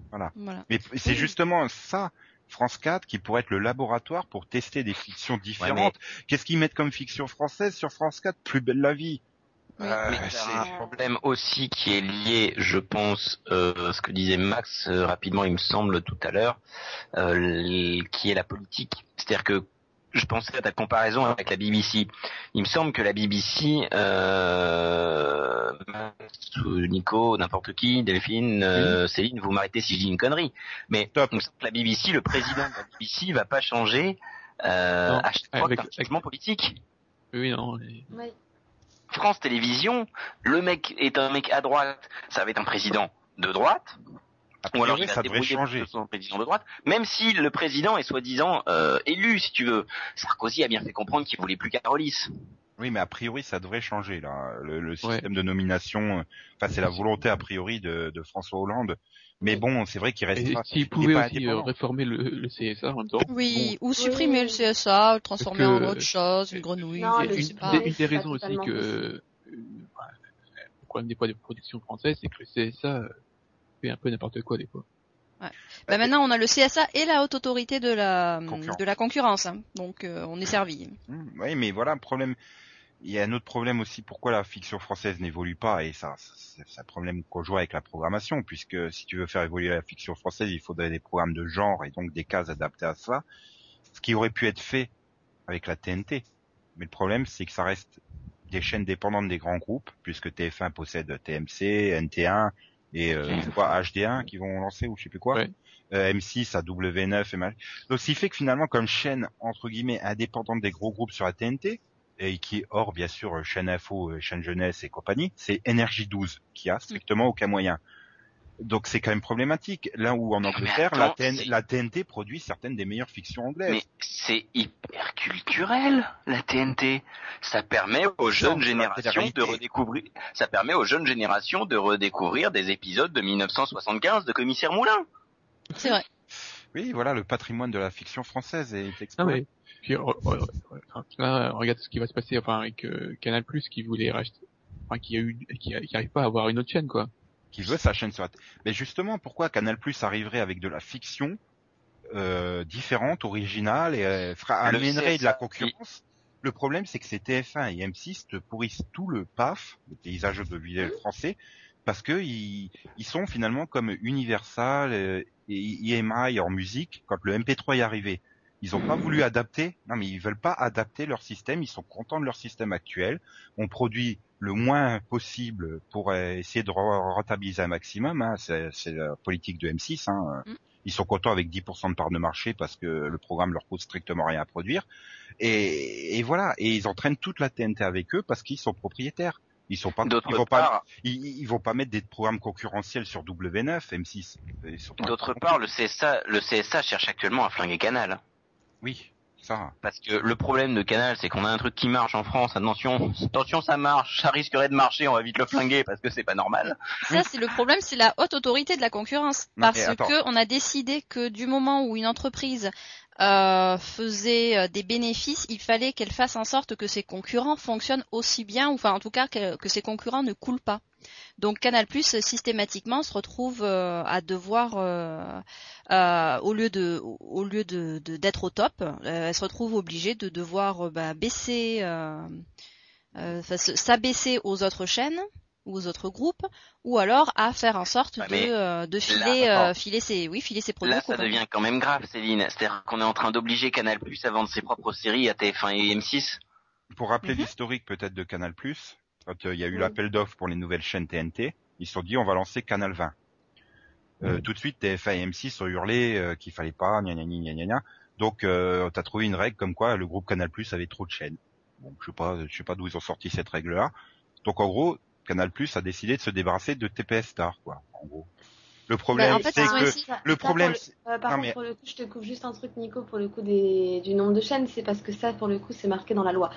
Voilà. voilà. Mais c'est oui. justement ça. France quatre qui pourrait être le laboratoire pour tester des fictions différentes. Ouais, mais... Qu'est-ce qu'ils mettent comme fiction française sur France quatre? Plus belle la vie. Oui, euh, mais c'est un problème aussi qui est lié, je pense, euh, à ce que disait Max euh, rapidement, il me semble, tout à l'heure, euh, les... qui est la politique. C'est-à-dire que je pensais à ta comparaison avec la B B C. Il me semble que la B B C, euh, Nico, n'importe qui, Delphine, euh, Céline, vous m'arrêtez si je dis une connerie. Mais Top. Il me semble que la B B C, le président de la B B C va pas changer, euh, non, à chaque fois avec, que t'as un changement politique. Oui, non. Mais... Oui. France Télévisions, le mec est un mec à droite, ça va être un président de droite. Ou alors ça devrait changer. Son président de droite, même si le président est soi-disant euh, élu, si tu veux. Sarkozy a bien fait comprendre qu'il voulait plus Carolis. Oui, mais a priori ça devrait changer là. Le, le système ouais. de nomination, enfin c'est la volonté a priori de, de François Hollande. Mais bon, c'est vrai qu'il reste. Pas, s'il pouvait aussi euh, réformer le, le C S A en même temps. Oui, bon. Ou supprimer oui. le C S A, le transformer que, en autre chose, une grenouille. Non, c'est, c'est pas, une, c'est une des raisons aussi que euh, le problème des fois des productions françaises, c'est que le C S A fait un peu n'importe quoi des fois. Ouais. Bah, bah maintenant on a le C S A et la haute autorité de la concurrence. de la concurrence, hein. Donc euh, on est servi. Mmh, oui, mais voilà, problème. Il y a un autre problème aussi, pourquoi la fiction française n'évolue pas, et ça, c'est, c'est un problème qu'on joue avec la programmation, puisque si tu veux faire évoluer la fiction française, il faudrait des programmes de genre et donc des cases adaptées à ça, ce qui aurait pu être fait avec la T N T. Mais le problème, c'est que ça reste des chaînes dépendantes des grands groupes, puisque T F un possède T M C, N T un et euh, quoi, H D un qui vont lancer ou je sais plus quoi, ouais. euh, M six à W neuf et mal. Donc ce qui fait que finalement, comme chaîne entre guillemets indépendante des gros groupes sur la T N T, et qui est hors, bien sûr, chaîne info, chaîne jeunesse et compagnie, c'est N R J douze, qui a strictement aucun moyen. Donc c'est quand même problématique. Là où en Angleterre, attends, la, T N... la T N T produit certaines des meilleures fictions anglaises. Mais c'est hyper culturel, la T N T. Ça permet aux jeunes non, générations de redécouvrir, ça permet aux jeunes générations de redécouvrir des épisodes de dix-neuf cent soixante-quinze de Commissaire Moulin. C'est vrai. Oui, voilà, le patrimoine de la fiction française est explosé. Puis, oh, oh, oh, là, regarde ce qui va se passer, enfin, avec euh, Canal+, qui voulait racheter, enfin, qui a eu, qui, a, qui arrive pas à avoir une autre chaîne, quoi. Qui veut sa chaîne sur la... Mais justement, pourquoi Canal+ arriverait avec de la fiction euh, différente, originale, et euh, fera, amènerait de la concurrence? Le problème, c'est que c'est T F un et M six te pourrissent tout le P A F, le paysage audiovisuel français, parce que ils, ils sont finalement comme Universal euh, et E M I en musique, quand le M P trois est arrivé. Ils ont pas voulu adapter, non mais ils veulent pas adapter leur système, ils sont contents de leur système actuel, on produit le moins possible pour essayer de rentabiliser un maximum, hein. c'est, c'est la politique de M six, hein. Mm. Ils sont contents avec dix pour cent de part de marché parce que le programme leur coûte strictement rien à produire, et, et voilà, et ils entraînent toute la T N T avec eux parce qu'ils sont propriétaires. Ils sont pas, d'autre ils vont part, pas, ils, ils vont pas mettre des programmes concurrentiels sur W neuf, M six. D'autre part, le C S A, le C S A cherche actuellement à flinguer Canal. Oui, ça. Parce que le problème de Canal, c'est qu'on a un truc qui marche en France. Attention, attention, ça marche, ça risquerait de marcher, on va vite le flinguer parce que c'est pas normal. Ça, c'est le problème, c'est la haute autorité de la concurrence, parce que on a décidé que du moment où une entreprise euh, faisait des bénéfices, il fallait qu'elle fasse en sorte que ses concurrents fonctionnent aussi bien, ou enfin en tout cas que, que ses concurrents ne coulent pas. Donc Canal+, systématiquement, se retrouve euh, à devoir, euh, euh, au lieu de, au lieu de, de d'être au top, euh, elle se retrouve obligée de devoir euh, bah, baisser, euh, euh, s'abaisser aux autres chaînes ou aux autres groupes, ou alors à faire en sorte ah de, euh, de filer, là, euh, filer ses, oui, filer ses produits. Là, ça devient quand même grave, Céline. C'est-à-dire qu'on est en train d'obliger Canal+ à vendre ses propres séries à T F un et M six. Pour rappeler mm-hmm. l'historique peut-être de Canal+, quand euh, il y a eu oui. l'appel d'offres pour les nouvelles chaînes T N T, ils se sont dit on va lancer Canal vingt. Euh, mm-hmm. Tout de suite, T F un et M six ont hurlé euh, qu'il fallait pas, gna gna gna gna gna. Donc, euh, t'as trouvé une règle comme quoi le groupe Canal+ avait trop de chaînes. Bon, je sais pas, je sais pas d'où ils ont sorti cette règle-là. Donc, en gros, Canal+ a décidé de se débarrasser de T P S Star, quoi. En gros. Le problème, bah, en fait, c'est que aussi, ça, le problème. Le, euh, par non, contre, mais... pour le coup, je te coupe juste un truc, Nico, pour le coup des du nombre de chaînes, c'est parce que ça, pour le coup, c'est marqué dans la loi.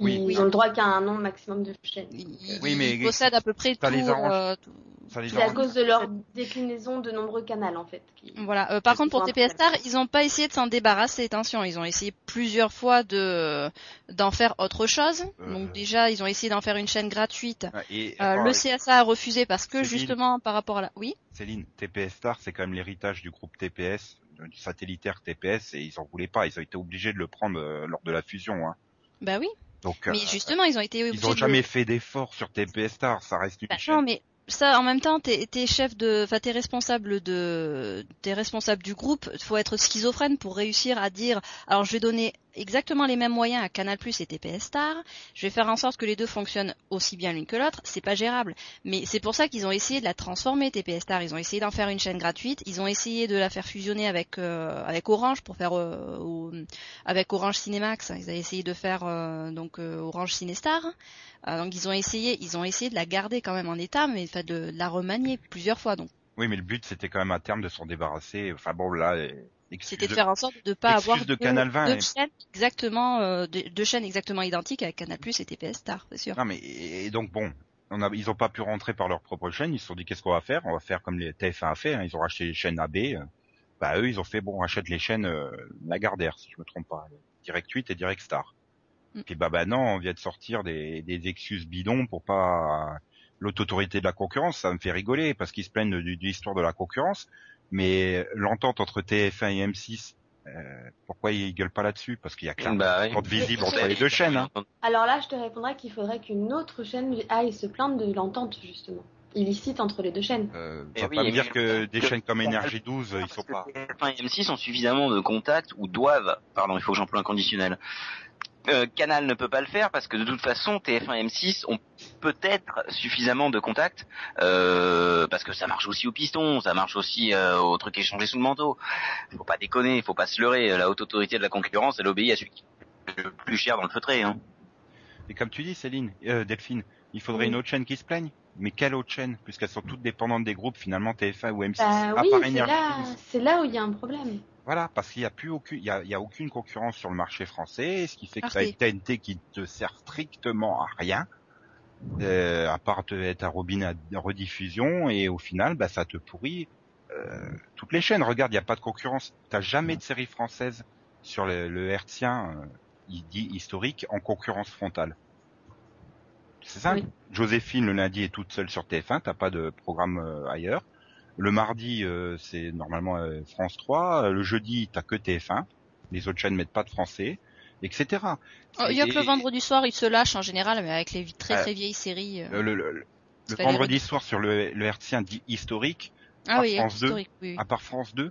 Ils, oui, ils oui. ont le droit qu'à un nombre maximum de chaînes. Ils, oui, mais ils possèdent à peu près tout. Les euh, tout... C'est à cause de leur déclinaison de nombreux canaux, en fait. Qui... Voilà. Euh, par contre, pour T P S Star, ils n'ont pas essayé de s'en débarrasser. Attention, ils ont essayé plusieurs fois de d'en faire autre chose. Euh... Donc déjà, ils ont essayé d'en faire une chaîne gratuite. Ah, et, euh, le C S A a refusé parce que Céline, justement, par rapport à la, oui. Céline, T P S Star, c'est quand même l'héritage du groupe T P S, du satellitaire T P S, et ils en voulaient pas. Ils ont été obligés de le prendre euh, lors de la fusion. Hein. Bah oui. Donc, mais euh, justement, ils ont été obligés. Ils n'ont jamais de... fait d'efforts sur T P S Star. Ça reste une bah, chaîne. Non, mais ça, en même temps, t'es, t'es chef de, enfin, t'es responsable de, t'es responsable du groupe. Faut être schizophrène pour réussir à dire, alors je vais donner exactement les mêmes moyens à Canal+ et T P S Star. Je vais faire en sorte que les deux fonctionnent aussi bien l'une que l'autre. C'est pas gérable. Mais c'est pour ça qu'ils ont essayé de la transformer, T P S Star. Ils ont essayé d'en faire une chaîne gratuite. Ils ont essayé de la faire fusionner avec, euh, avec Orange pour faire, euh, au, avec Orange Cinémax. Ils avaient essayé de faire, euh, donc, euh, Orange Cinestar. Euh, donc ils ont essayé, ils ont essayé de la garder quand même en état, mais de, de la remanier plusieurs fois, donc. Oui, mais le but c'était quand même à terme de s'en débarrasser. Enfin bon, là. Et... C'était de faire en sorte de ne pas avoir de deux, Canal vingt, deux, et... chaînes exactement, euh, deux, deux chaînes exactement identiques avec Canal+ et T P S Star, c'est sûr. Non mais et donc bon, on a, ils n'ont pas pu rentrer par leur propre chaîne. Ils se sont dit qu'est-ce qu'on va faire? On va faire comme les T F un a fait. Hein, ils ont racheté les chaînes A B. Euh, bah eux, ils ont fait bon, on achète les chaînes euh, Lagardère, si je me trompe pas, Direct huit et Direct Star. Mm. Puis bah bah non, on vient de sortir des, des excuses bidons pour pas l'autorité de la concurrence. Ça me fait rigoler parce qu'ils se plaignent de, de, de l'histoire de la concurrence. Mais l'entente entre T F un et M six, euh, pourquoi ils gueulent pas là-dessus? Parce qu'il y a clairement bah, une entente visible entre les deux chaînes. Hein. Alors là, je te répondrai qu'il faudrait qu'une autre chaîne aille se plaindre de l'entente, justement. Illicite entre les deux chaînes. Euh, ça ne veut oui, pas dire que des que chaînes comme Énergie douze, ils sont pas... T F un et M six ont suffisamment de contacts ou doivent... Pardon, il faut que j'emploie un conditionnel. Euh, Canal ne peut pas le faire parce que de toute façon T F un et M six ont peut-être suffisamment de contacts euh, parce que ça marche aussi au piston, ça marche aussi euh, au truc échangé sous le manteau. Faut pas déconner, faut pas se leurrer. La haute autorité de la concurrence, elle obéit à celui qui est le plus cher dans le feutré. Hein. Et comme tu dis, Céline, euh, Delphine, il faudrait oui. une autre chaîne qui se plaigne. Mais quelle autre chaîne? Puisqu'elles sont toutes dépendantes des groupes finalement T F un ou M six. Bah, oui, c'est là, c'est là où il y a un problème. Voilà, parce qu'il n'y a plus aucune, il y a, il y a aucune concurrence sur le marché français, ce qui fait que tu as T N T qui te sert strictement à rien, euh, à part être un robinet à rediffusion, et au final, bah, ça te pourrit, euh, toutes les chaînes. Regarde, il n'y a pas de concurrence. T'as jamais de série française sur le, le hertzien, euh, il dit historique, en concurrence frontale. C'est simple. Oui. Joséphine, le lundi, est toute seule sur T F un, t'as pas de programme euh, ailleurs. Le mardi, euh, c'est normalement euh, France trois. Le jeudi, t'as que T F un. Les autres chaînes mettent pas de français, et cetera. Il oh, y a et, que le vendredi soir, ils se lâchent en général, mais avec les très euh, très vieilles séries. Euh, le le, le, le vendredi soir sur le, le hertzien dit historique. Ah oui, France deux, historique. Oui, oui. À part France deux,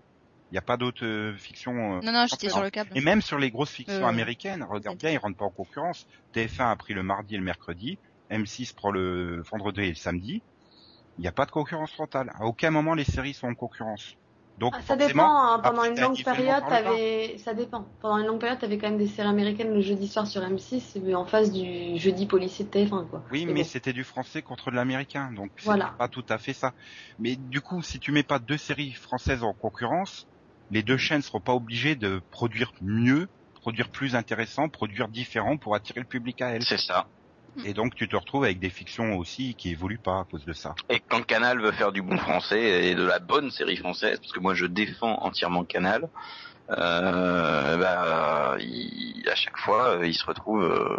il y a pas d'autres euh, fictions. Euh, non non, j'étais sur le câble. Et même sur les grosses fictions euh, américaines, regarde bien, ils rentrent pas en concurrence. T F un a pris le mardi et le mercredi. M six prend le vendredi et le samedi. Il n'y a pas de concurrence frontale. À aucun moment, les séries sont en concurrence. Donc, ah, ça dépend. Hein, pendant une longue période, t'avais... ça dépend. Pendant une longue période, t'avais quand même des séries américaines le jeudi soir sur M six, mais en face du jeudi policier de T F un, quoi. Oui, mais bon, c'était du français contre de l'américain, donc c'est voilà, pas tout à fait ça. Mais du coup, si tu mets pas deux séries françaises en concurrence, les deux chaînes seront pas obligées de produire mieux, produire plus intéressant, produire différent pour attirer le public à elles. C'est ça. Et donc tu te retrouves avec des fictions aussi qui évoluent pas à cause de ça. Et quand Canal veut faire du bon français et de la bonne série française, parce que moi je défends entièrement Canal, euh, bah, il, à chaque fois il se retrouve, euh,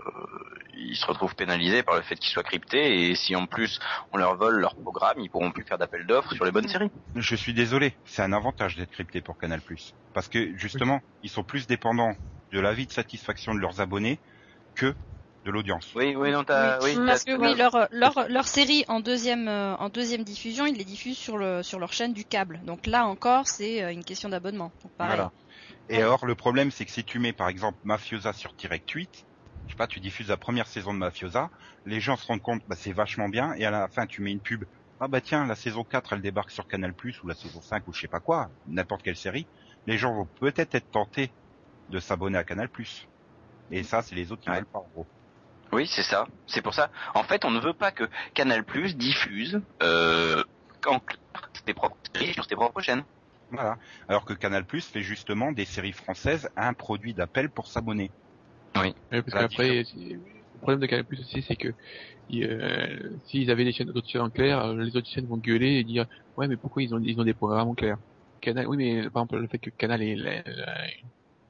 il se retrouve pénalisé par le fait qu'ils soient cryptés. Et si en plus on leur vole leur programme, ils pourront plus faire d'appel d'offres sur les bonnes séries. Je suis désolé, c'est un avantage d'être crypté pour Canal+, parce que justement oui, ils sont plus dépendants de l'avis de satisfaction de leurs abonnés que de l'audience. Oui, oui, non, t'as, oui, oui, parce t'as... que oui, leur leur leur série en deuxième euh, en deuxième diffusion, ils les diffusent sur le sur leur chaîne du câble. Donc là encore, c'est une question d'abonnement. Donc, pareil. Voilà. Et ouais. Or le problème, c'est que si tu mets par exemple Mafiosa sur Direct huit, je sais pas, tu diffuses la première saison de Mafiosa, les gens se rendent compte, bah c'est vachement bien, et à la fin tu mets une pub. Ah bah tiens, la saison quatre, elle débarque sur Canal plus, ou la saison cinq, ou je sais pas quoi, n'importe quelle série, les gens vont peut-être être tentés de s'abonner à Canal plus. Et ça, c'est les autres qui ne veulent pas, en gros. Oui, c'est ça. C'est pour ça. En fait, on ne veut pas que Canal plus diffuse euh, en clair ses propres séries sur ses propres chaînes. Voilà. Alors que Canal plus fait justement des séries françaises un produit d'appel pour s'abonner. Oui. Oui, parce qu'après, le problème de Canal plus aussi, c'est que euh, s'ils avaient des chaînes, d'autres chaînes en clair, les autres chaînes vont gueuler et dire « Ouais, mais pourquoi ils ont, ils ont des programmes en clair ?» Canal, oui, mais par exemple, le fait que Canal ait la, la,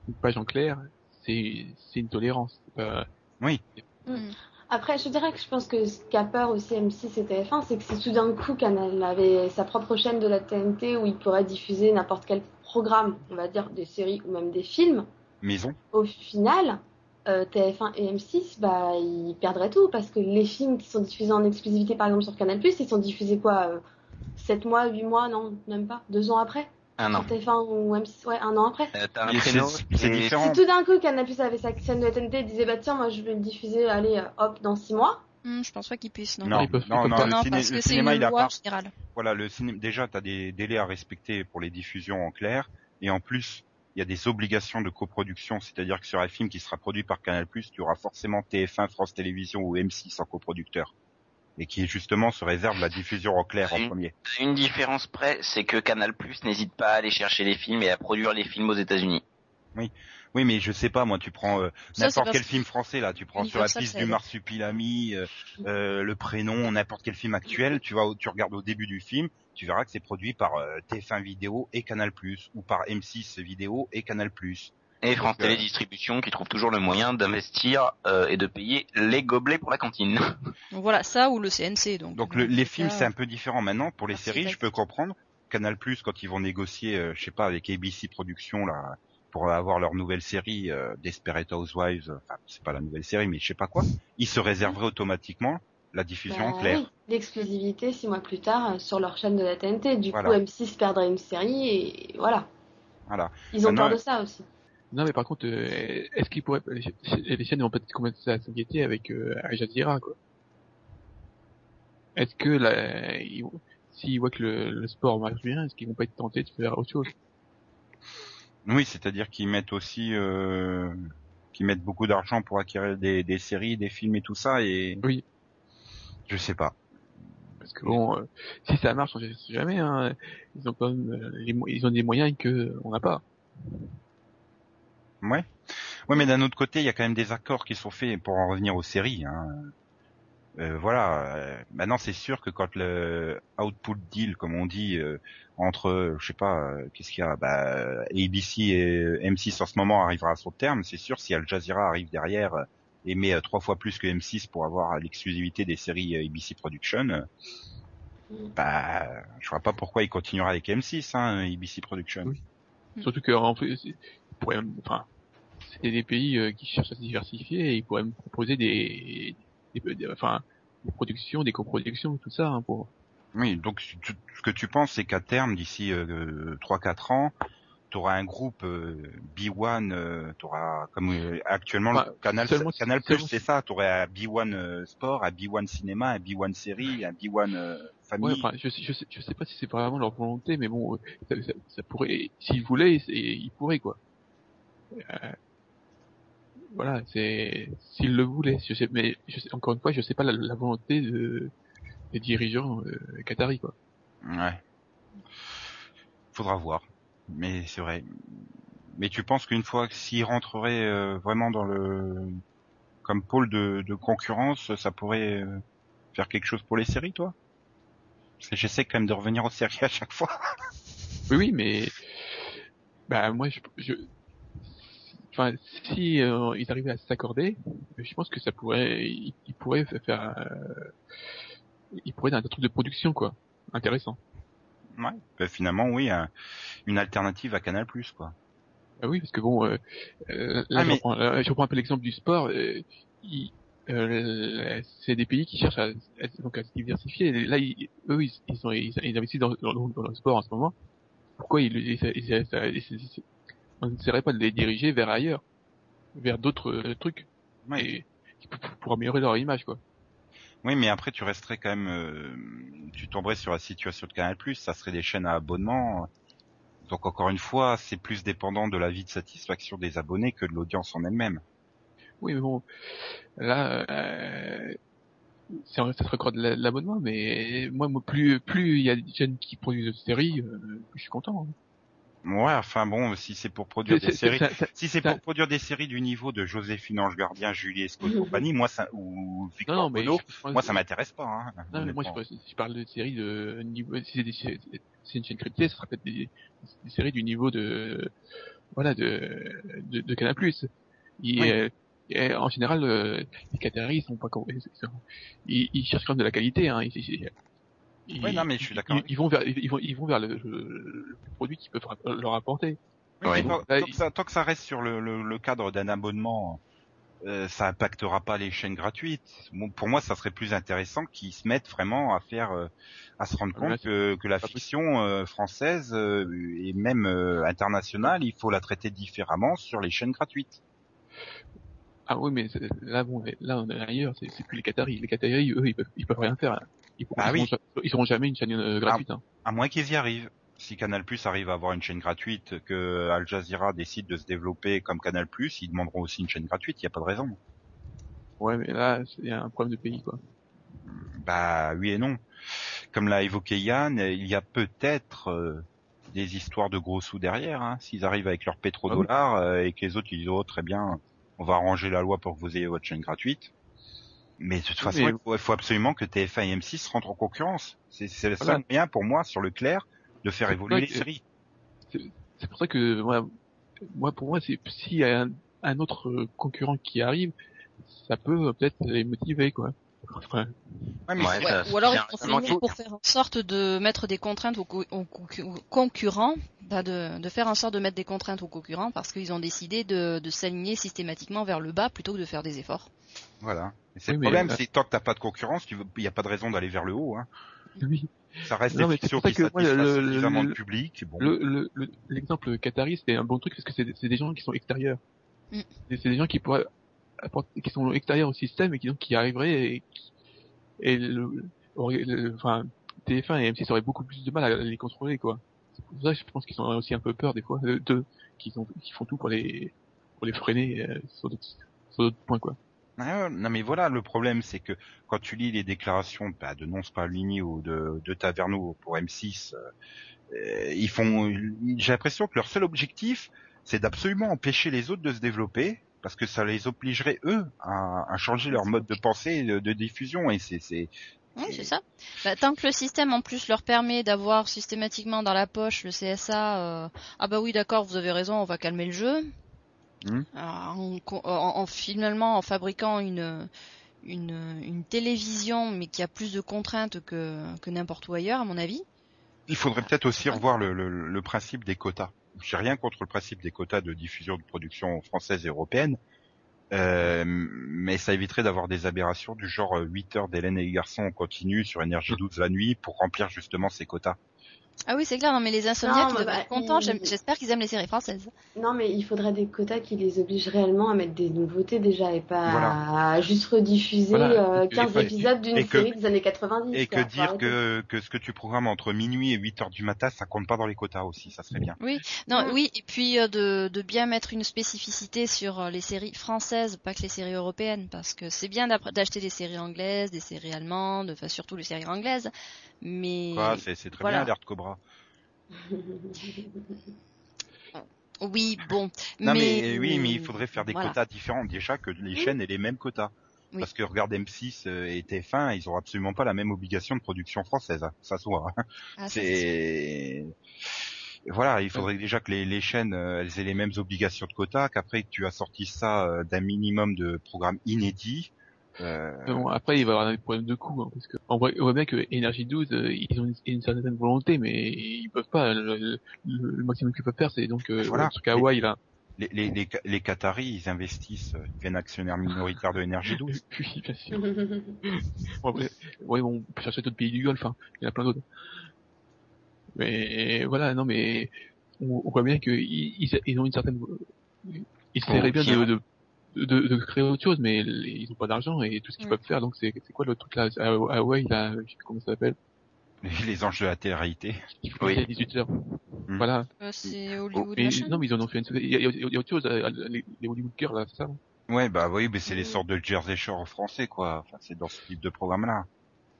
une page en clair, c'est, c'est une tolérance. Euh... Oui. Mmh. Après, je dirais que je pense que ce qu'a peur aussi M six et T F un, c'est que si tout d'un coup Canal avait sa propre chaîne de la T N T où il pourrait diffuser n'importe quel programme, on va dire des séries ou même des films, Maison. Au final, euh, T F un et M six, bah, ils perdraient tout parce que les films qui sont diffusés en exclusivité par exemple sur Canal plus, ils sont diffusés quoi euh, sept mois, huit mois, non, même pas, deux ans après. Un an. T F un ou M six, ouais, un an après. Euh, t'as un créneau, c'est, c'est, c'est différent. Si tout d'un coup, Canal plus avait sa chaîne de T N T et disait, bah tiens, moi je vais le diffuser, allez, hop, dans six mois. Mmh, je pense pas qu'ils puissent, non. Non, non, non, non, non ciné- parce que c'est une loi part... générale. Voilà, le cinéma, déjà, t'as des délais à respecter pour les diffusions en clair. Et en plus, il y a des obligations de coproduction. C'est-à-dire que sur un film qui sera produit par Canal plus, tu auras forcément T F un, France Télévisions ou M six en coproducteur. Et qui justement se réserve la diffusion en clair une, en premier. Une différence près, c'est que Canal+ n'hésite pas à aller chercher les films et à produire les films aux États-Unis. Oui, oui, mais je sais pas, moi, tu prends euh, ça, n'importe quel film français là, tu prends Sur la piste du Marsupilami, euh, euh, Le Prénom, n'importe quel film actuel, tu vas, tu regardes au début du film, tu verras que c'est produit par euh, T F un Vidéo et Canal+ ou par M six Vidéo et Canal+. Et France Télé Distribution qui trouve toujours le moyen d'investir euh, et de payer les gobelets pour la cantine. Donc voilà, ça ou le C N C. Donc, donc le, les films, c'est un peu différent maintenant. Pour les ah, séries, je peux comprendre. Canal+, quand ils vont négocier, euh, je sais pas, avec A B C Productions, là, pour avoir leur nouvelle série, euh, Desperate Housewives, enfin, c'est pas la nouvelle série, mais je sais pas quoi, ils se réserveraient automatiquement la diffusion bah, en clair. Oui, l'exclusivité six mois plus tard sur leur chaîne de la T N T. Du voilà. coup, M six perdrait une série et voilà. Voilà. Ils ont maintenant, peur de ça aussi. Non mais par contre, euh, est-ce qu'ils pourraient les chaînes vont peut-être commencer à s'inquiéter avec euh, Al Jazeera quoi. Est-ce que là, ils, s'ils voient que le, le sport marche bien, est-ce qu'ils vont pas être tentés de faire autre chose? Oui, c'est-à-dire qu'ils mettent aussi, euh, qu'ils mettent beaucoup d'argent pour acquérir des, des séries, des films et tout ça et. Oui. Je sais pas. Parce que bon, euh, si ça marche, on ne sait jamais. Hein, ils ont quand même, euh, les, ils ont des moyens que on n'a pas. Ouais. Ouais, mais d'un autre côté, il y a quand même des accords qui sont faits pour en revenir aux séries, hein. Euh, voilà. Euh, maintenant, c'est sûr que quand le output deal, comme on dit, euh, entre, je sais pas, euh, qu'est-ce qu'il y a, bah, A B C et M six en ce moment arrivera à son terme. C'est sûr, si Al Jazeera arrive derrière euh, et met euh, trois fois plus que M six pour avoir l'exclusivité des séries euh, A B C Production, euh, bah, je vois pas pourquoi il continuera avec M six, hein, A B C Production. Oui. Mm. Surtout que, en plus, pourrait, enfin, c'est des pays euh, qui cherchent à se diversifier et ils pourraient me proposer des, des, des, des enfin, des productions, des coproductions, tout ça, hein, pour. Oui, donc, tu, ce que tu penses, c'est qu'à terme, d'ici, euh, trois, quatre ans, t'auras un groupe, euh, B un, euh, t'auras, comme, euh, actuellement, enfin, le Canal, seulement, Canal Plus, c'est ça, t'aurais un B un euh, sport, un B un cinéma, un B un série, un B un euh, famille. Ouais, enfin, je sais, je sais, je sais pas si c'est vraiment leur volonté, mais bon, ça, ça, ça pourrait, s'ils voulaient, ils pourraient, quoi. Euh, voilà, c'est s'ils le voulaient, je sais, mais je sais, encore une fois, je sais pas la, la volonté de, des dirigeants euh, qataris quoi. Ouais. Faudra voir, mais c'est vrai. Mais tu penses qu'une fois que s'ils rentreraient euh, vraiment dans le comme pôle de, de concurrence, ça pourrait euh, faire quelque chose pour les séries, toi? Parce que j'essaie quand même de revenir aux séries à chaque fois. Oui, oui, mais bah moi je, je... Enfin, si euh, ils arrivaient à s'accorder, je pense que ça pourrait, ils, ils pourraient faire, euh, ils pourraient faire un truc de production quoi, intéressant. Ouais. Ben finalement, oui, un, une alternative à Canal+, quoi. Ah oui, parce que bon, euh, euh, là, ah, je, mais... reprends, là, je reprends un peu l'exemple du sport. Euh, ils, euh, c'est des pays qui cherchent à, à, donc à se diversifier. Et là, ils, eux, ils, ils, sont, ils, ils investissent dans, dans, dans le sport en ce moment. Pourquoi ils, ils, ils, ils, ils, ils, ils, on n'essaierait pas de les diriger vers ailleurs, vers d'autres euh, trucs, ouais. Et, pour, pour améliorer leur image, quoi. Oui, mais après, tu resterais quand même... Euh, tu tomberais sur la situation de Canal+, ça serait des chaînes à abonnement. Donc, encore une fois, c'est plus dépendant de l'avis de satisfaction des abonnés que de l'audience en elle-même. Oui, mais bon, là, euh, ça se recorde l'abonnement, mais moi, moi plus plus il y a des chaînes qui produisent des séries, euh, plus je suis content. Hein. Ouais, enfin bon, si c'est pour produire c'est, des c'est, séries... Ça, ça, si c'est ça... pour produire des séries du niveau de Joséphine, Ange Gardien, Julie Escaut et compagnie, moi, ça, ou Victor non, non, Bono, je... moi, ça m'intéresse pas. Hein, non, mais moi, je, si je parle de séries de niveau... Si c'est des séries... C'est une chaîne cryptée, ce sera peut-être des, des séries du niveau de, voilà, de, de, de Canal+. Et, oui. euh, et en général, euh, les Qataris sont pas, ils, ils cherchent quand même de la qualité, hein. Ils, ils, oui, ils, non, mais je suis d'accord. Ils, ils vont vers, ils vont, ils vont vers le, le produit qui peut leur apporter. Oui, ouais. tant, Là, tant, que ça, tant que ça reste sur le, le, le cadre d'un abonnement, euh, ça impactera pas les chaînes gratuites. Bon, pour moi, ça serait plus intéressant qu'ils se mettent vraiment à faire, euh, à se rendre compte là, que, que la fiction euh, française euh, et même euh, internationale, il faut la traiter différemment sur les chaînes gratuites. Ah oui, mais là, bon, là, on est ailleurs, c'est, c'est plus les Qataris. Les Qataris, eux, ils peuvent, ils peuvent rien faire. Hein. Ils, ah ils, oui. seront, ils seront jamais une chaîne euh, gratuite. À, hein. à moins qu'ils y arrivent. Si Canal+ arrive à avoir une chaîne gratuite, que Al Jazeera décide de se développer comme Canal+, ils demanderont aussi une chaîne gratuite, il n'y a pas de raison. Ouais, mais là, c'est un problème de pays, quoi. Bah, oui et non. Comme l'a évoqué Yann, il y a peut-être euh, des histoires de gros sous derrière, hein, s'ils arrivent avec leur pétrodollars euh, et que les autres ils disent « Oh, très bien, on va arranger la loi pour que vous ayez votre chaîne gratuite ». Mais de toute façon, oui, mais... il faut, faut absolument que T F un et M six rentrent en concurrence. C'est, c'est le seul voilà. moyen pour moi, sur le clair, de faire c'est évoluer les que, séries. C'est, c'est pour ça que moi, moi pour moi, c'est s'il y a un, un autre concurrent qui arrive, ça peut peut-être les motiver, quoi. Ouais. Ouais, mais ouais, ouais. Ça, ou alors ils sont mis pour faire en sorte de mettre des contraintes aux, co- aux, co- aux concurrents, bah de, de faire en sorte de mettre des contraintes aux concurrents parce qu'ils ont décidé de, de s'aligner systématiquement vers le bas plutôt que de faire des efforts. Voilà. Et c'est oui, le problème, mais... c'est tant que t'as pas de concurrence, il n'y a pas de raison d'aller vers le haut. Hein. Oui. Ça reste non, des fictions qui satisfassent suffisamment le, le public. Bon. Le, le, le, l'exemple qatari, c'est un bon truc parce que c'est, c'est des gens qui sont extérieurs. Mm. C'est, c'est des gens qui pourraient... qui sont extérieurs au système et qui donc qui arriveraient et, et le, le, le, enfin T F un et M six auraient beaucoup plus de mal à les contrôler, quoi. C'est pour ça que je pense qu'ils ont aussi un peu peur des fois de, de qu'ils ont qu'ils font tout pour les pour les freiner euh, sur d'autres sur d'autres points, quoi. Ah, non mais voilà, le problème c'est que quand tu lis les déclarations bah, de Nonspalini ou de de Taverneau pour M six, euh, ils font j'ai l'impression que leur seul objectif c'est d'absolument empêcher les autres de se développer. Parce que ça les obligerait eux à, à changer leur mode de pensée et de, de diffusion et c'est, c'est, c'est... Oui, c'est ça. Bah, tant que le système en plus leur permet d'avoir systématiquement dans la poche le C S A, euh, ah bah oui d'accord vous avez raison on va calmer le jeu. Mmh. Alors, en, en, en finalement en fabriquant une une une télévision mais qui a plus de contraintes que que n'importe où ailleurs à mon avis. Il faudrait euh, peut-être aussi ouais. revoir le, le, le principe des quotas. J'ai rien contre le principe des quotas de diffusion de production française et européenne, euh, mais ça éviterait d'avoir des aberrations du genre huit heures d'Hélène et les garçons en continu sur Énergie douze la nuit pour remplir justement ces quotas. Ah oui, c'est clair, non, mais les insomniaques, ils doivent bah, être contents, il... j'espère qu'ils aiment les séries françaises. Non, mais il faudrait des quotas qui les obligent réellement à mettre des nouveautés déjà et pas voilà. à juste rediffuser voilà. euh, quinze et épisodes d'une que... série des années quatre-vingt-dix. Et quoi, que dire que, que ce que tu programmes entre minuit et huit heures du matin, ça compte pas dans les quotas aussi, ça serait bien. Oui, non, ouais. oui, et puis euh, de, de bien mettre une spécificité sur les séries françaises, pas que les séries européennes, parce que c'est bien d'acheter des séries anglaises, des séries allemandes, enfin surtout les séries anglaises, mais... Quoi, c'est, c'est très voilà. bien, l'air de Cobra. Oui, bon. Non, mais, mais oui, mais il faudrait faire des voilà. quotas différents déjà que les chaînes aient les mêmes quotas. Oui. Parce que regarde M six et T F un, ils n'ont absolument pas la même obligation de production française, ça se voit. Ah, c'est... c'est voilà, il faudrait ouais. déjà que les, les chaînes elles aient les mêmes obligations de quotas, qu'après tu assortisses ça d'un minimum de programmes inédits. Euh... Bon, après, il va y avoir des problèmes de coût, hein, parce que on voit, on voit bien que Énergie douze, euh, ils ont une, une certaine volonté, mais ils peuvent pas. Le, le, le maximum qu'ils peuvent faire, c'est donc euh, voilà. sur Hawaï là. Les, les, les, les Qataris, ils investissent, ils deviennent actionnaires minoritaires de N R J douze. Oui, bien sûr. Bon, après, ouais, bon, on peut chercher d'autres pays du Golfe, hein. Il y en a plein d'autres. Mais voilà, non, mais on, on voit bien qu'ils ils, ils ont une certaine... Ils seraient bien de, de, de, de créer autre chose, mais ils n'ont pas d'argent et tout ce qu'ils mmh. peuvent faire, donc c'est, c'est quoi le truc là à, à Hawaii, là, comment ça s'appelle? Les anges de la télé-réalité. Oui. À dix-huit heures. Mmh. Voilà. Euh, c'est Hollywood. Mais, non, mais ils en ont fait une. Il y a, il y a autre chose, les, les Hollywood Girls, là, c'est ça? Ouais, bah oui, mais c'est oui. les sortes de Jersey Shore français, quoi. Enfin, c'est dans ce type de programme-là.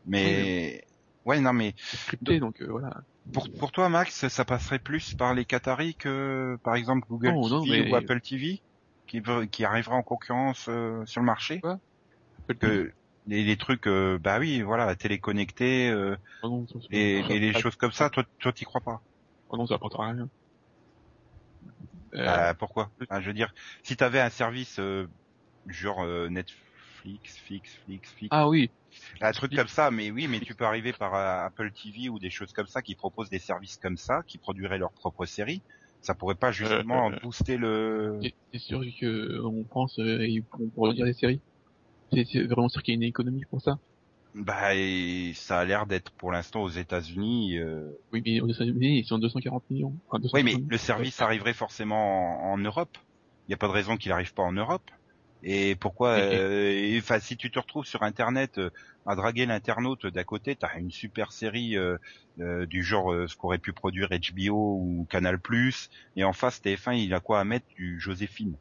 Mais, oui. ouais, non, mais. C'est scripté, donc, euh, voilà. Pour, pour toi, Max, ça passerait plus par les Qataris que, par exemple, Google non, T V non, mais... ou Apple T V, qui, qui arrivera en concurrence euh, sur le marché? Quoi que... Les, les trucs, euh, bah oui, voilà, téléconnectés, euh, oh non, ça, ça, et, ça, ça, et les ça, choses comme ça, toi, toi, t'y crois pas? Oh non, ça apportera rien. Euh, bah, pourquoi? Ah, je veux dire, si t'avais un service, euh, genre, euh, Netflix, Flix, Flix, Flix. Ah oui. Un truc comme ça, mais oui, mais tu peux arriver par euh, Apple T V ou des choses comme ça qui proposent des services comme ça, qui produiraient leurs propres séries. Ça pourrait pas justement euh, euh, booster le... C'est sûr que, on pense, euh, ils pourront produire des séries. C'est vraiment sûr qu'il y a une économie pour ça? Bah, et ça a l'air d'être pour l'instant aux États-Unis. Euh... Oui, mais aux États-Unis, ils sont deux cent quarante millions. Enfin, oui, mais le service arriverait forcément en, en Europe. Il n'y a pas de raison qu'il n'arrive pas en Europe. Et pourquoi Enfin, euh, si tu te retrouves sur Internet euh, à draguer l'internaute d'à côté, t'as une super série euh, euh, du genre euh, ce qu'aurait pu produire H B O ou Canal+. Et en face, T F un, il a quoi à mettre du Joséphine?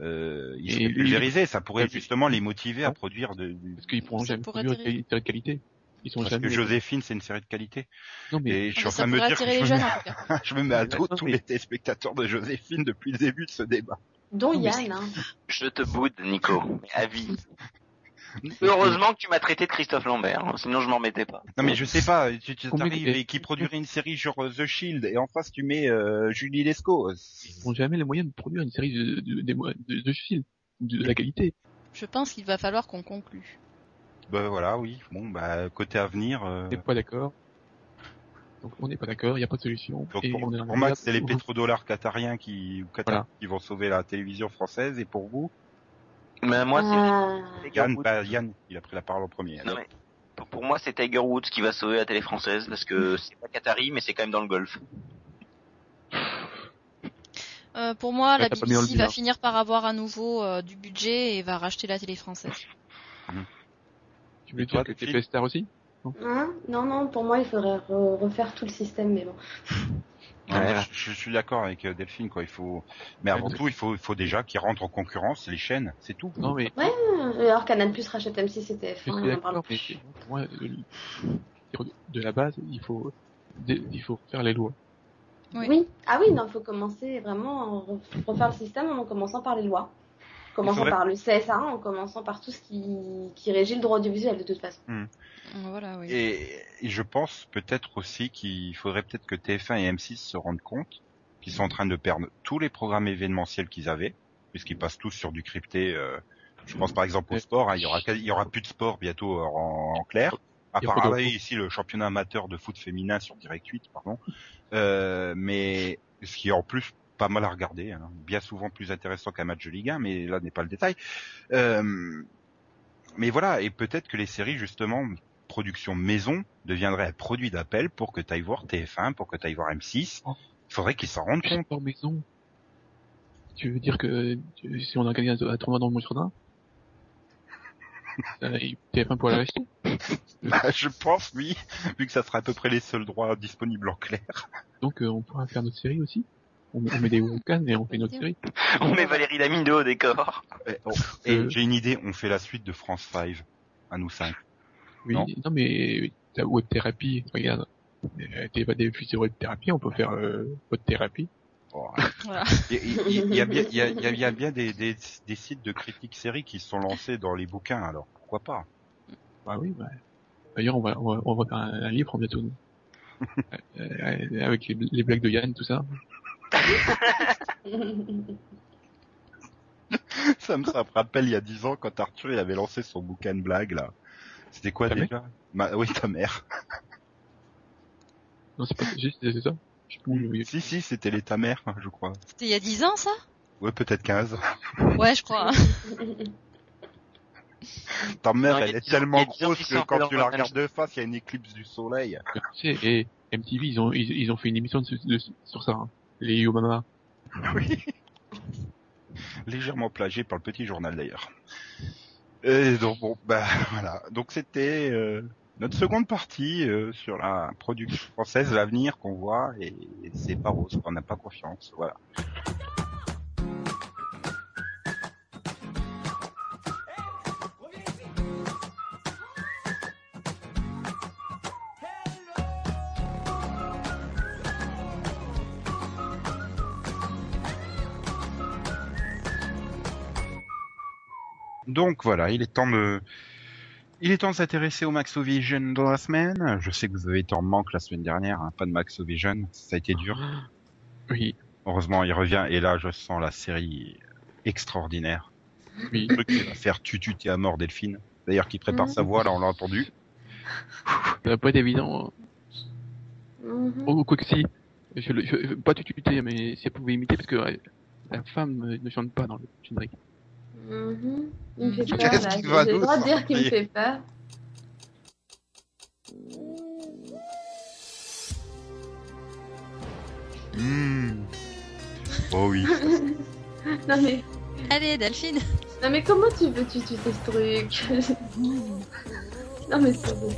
Euh, ils seraient pulvérisés, ça pourrait justement les motiver à produire de, de... parce qu'ils pourront jamais produire une série de qualité. Ils sont parce jamais... que Joséphine, c'est une série de qualité. Non, mais... Et je suis en train de me dire que je, jeunes, me... je me mets à dos tous les téléspectateurs de Joséphine depuis le début de ce débat. Dont Yann, hein. Je te boude, Nico. À vie. Heureusement que tu m'as traité de Christophe Lambert, hein, sinon je m'en mettais pas. Non mais je sais pas, tu, tu t'arrives et qui produirait une série genre The Shield et en face tu mets euh, Julie Lescaut. Ils n'ont jamais les moyens de produire une série de de, de, de, de Shield, de, de la qualité. Je pense qu'il va falloir qu'on conclue. Bah voilà, oui, bon bah côté avenir... Euh... On n'est pas d'accord. Donc on n'est pas d'accord, il n'y a pas de solution. Donc, pour, pour Max, c'est les pétrodollars qatariens qui, ou Qatar, voilà. qui vont sauver la télévision française et pour vous? Mais moi, c'est... Tiger Woods. Yann, bah, Yann, il a pris la parole en premier. Non, mais pour moi, c'est Tiger Woods qui va sauver la télé française, parce que c'est pas Qatari, mais c'est quand même dans le golf. Euh, pour moi, ouais, la B B C va finir par avoir à nouveau euh, du budget et va racheter la télé française. Mmh. Tu voulais dire que t'es P S T R aussi? Non, hein non, non, pour moi, il faudrait re- refaire tout le système, mais bon... Ouais, ouais. Je, je suis d'accord avec Delphine, quoi. Il faut, mais avant ouais, tout, il faut, il faut déjà qu'ils rentrent en concurrence les chaînes, c'est tout. Non mais. Ouais. Alors Canal+ rachète M six et T F un. On en parle plus. Moi, de la base, il faut, il faut faire les lois. Oui. oui. Ah oui, non, il faut commencer vraiment refaire le système en commençant par les lois, en commençant faudrait... par le C S A, en commençant par tout ce qui, qui régit le droit audiovisuel de toute façon. Mmh. Voilà, oui. Et je pense peut-être aussi qu'il faudrait peut-être que T F un et M six se rendent compte qu'ils sont en train de perdre tous les programmes événementiels qu'ils avaient, puisqu'ils passent tous sur du crypté. Euh, je pense par exemple au sport, hein, il y aura il y aura plus de sport bientôt en, en clair. À part là, ici le championnat amateur de foot féminin sur Direct huit, pardon. Euh, mais ce qui est en plus pas mal à regarder, hein, bien souvent plus intéressant qu'un match de Ligue un, mais là n'est pas le détail. Euh, mais voilà, et peut-être que les séries justement production maison deviendrait un produit d'appel pour que t'ailles voir T F un, pour que t'ailles voir M six. Il faudrait qu'ils s'en rendent compte. Sport maison. Tu veux dire que tu, si on a gagné un tournoi dans mon jardin, euh, T F un pourrait l'acheter? Bah, je pense, oui, vu que ça sera à peu près les seuls droits disponibles en clair. Donc euh, on pourra faire notre série aussi. On met, on met des Wookans et on fait notre série. On met Valérie Lamine au décor. Et, oh, et euh... j'ai une idée, on fait la suite de France cinq, à nous cinq. Oui, non, non mais la web thérapie, regarde, t'es évadé depuis web thérapie, on peut faire euh, web thérapie. Oh, voilà. Il y a bien, il y a, il y a bien des, des, des sites de critiques séries qui sont lancés dans les bouquins, alors pourquoi pas? Bah oui, bah. D'ailleurs on va, on va, on va faire un, un livre bientôt, euh, avec les, les blagues de Yann, tout ça. ça me, ça me rappelle il y a dix ans quand Arthur il avait lancé son bouquin de blagues là. C'était quoi ta déjà Ma... Oui, ta mère. Non, c'est pas juste, c'est ça je... Si, si, c'était les ta mère, je crois. C'était il y a dix ans, ça Ouais, peut-être quinze. Ouais, je crois. Ta mère, elle est tellement grosse que quand tu la regardes de face, il y a une éclipse du soleil. Et M T V, ils ont, ils, ils ont fait une émission de, de, sur ça, hein. Les Yo Mama. Oui. Légèrement plagié par le petit journal, d'ailleurs. Et donc, bon, bah, voilà. Donc, c'était euh, notre seconde partie euh, sur la production française, l'avenir qu'on voit, et, et c'est pas rose, on n'a pas confiance, voilà. Donc voilà, il est temps de, il est temps de s'intéresser au Maxovision dans la semaine. Je sais que vous avez été en manque la semaine dernière, hein, pas de Maxovision, ça a été dur. Oui. Heureusement, il revient et là, je sens la série extraordinaire. Oui. Le truc qui va faire tututer à mort Delphine. D'ailleurs, qui prépare mmh. sa voix, là, on l'a entendu. Ça va pas être évident. Hein. Mmh. Oh, quoi que si. Je, je, pas tututer, mais si elle pouvait imiter, parce que euh, la femme ne chante pas dans le générique. Mmh. Il me fait peur, qu'est-ce là. J'ai le droit de dire qu'il me fait peur. Mmh. Oh oui. Non mais... Allez, Delphine. Non mais comment tu veux tu tuer ce truc? Non mais c'est bon.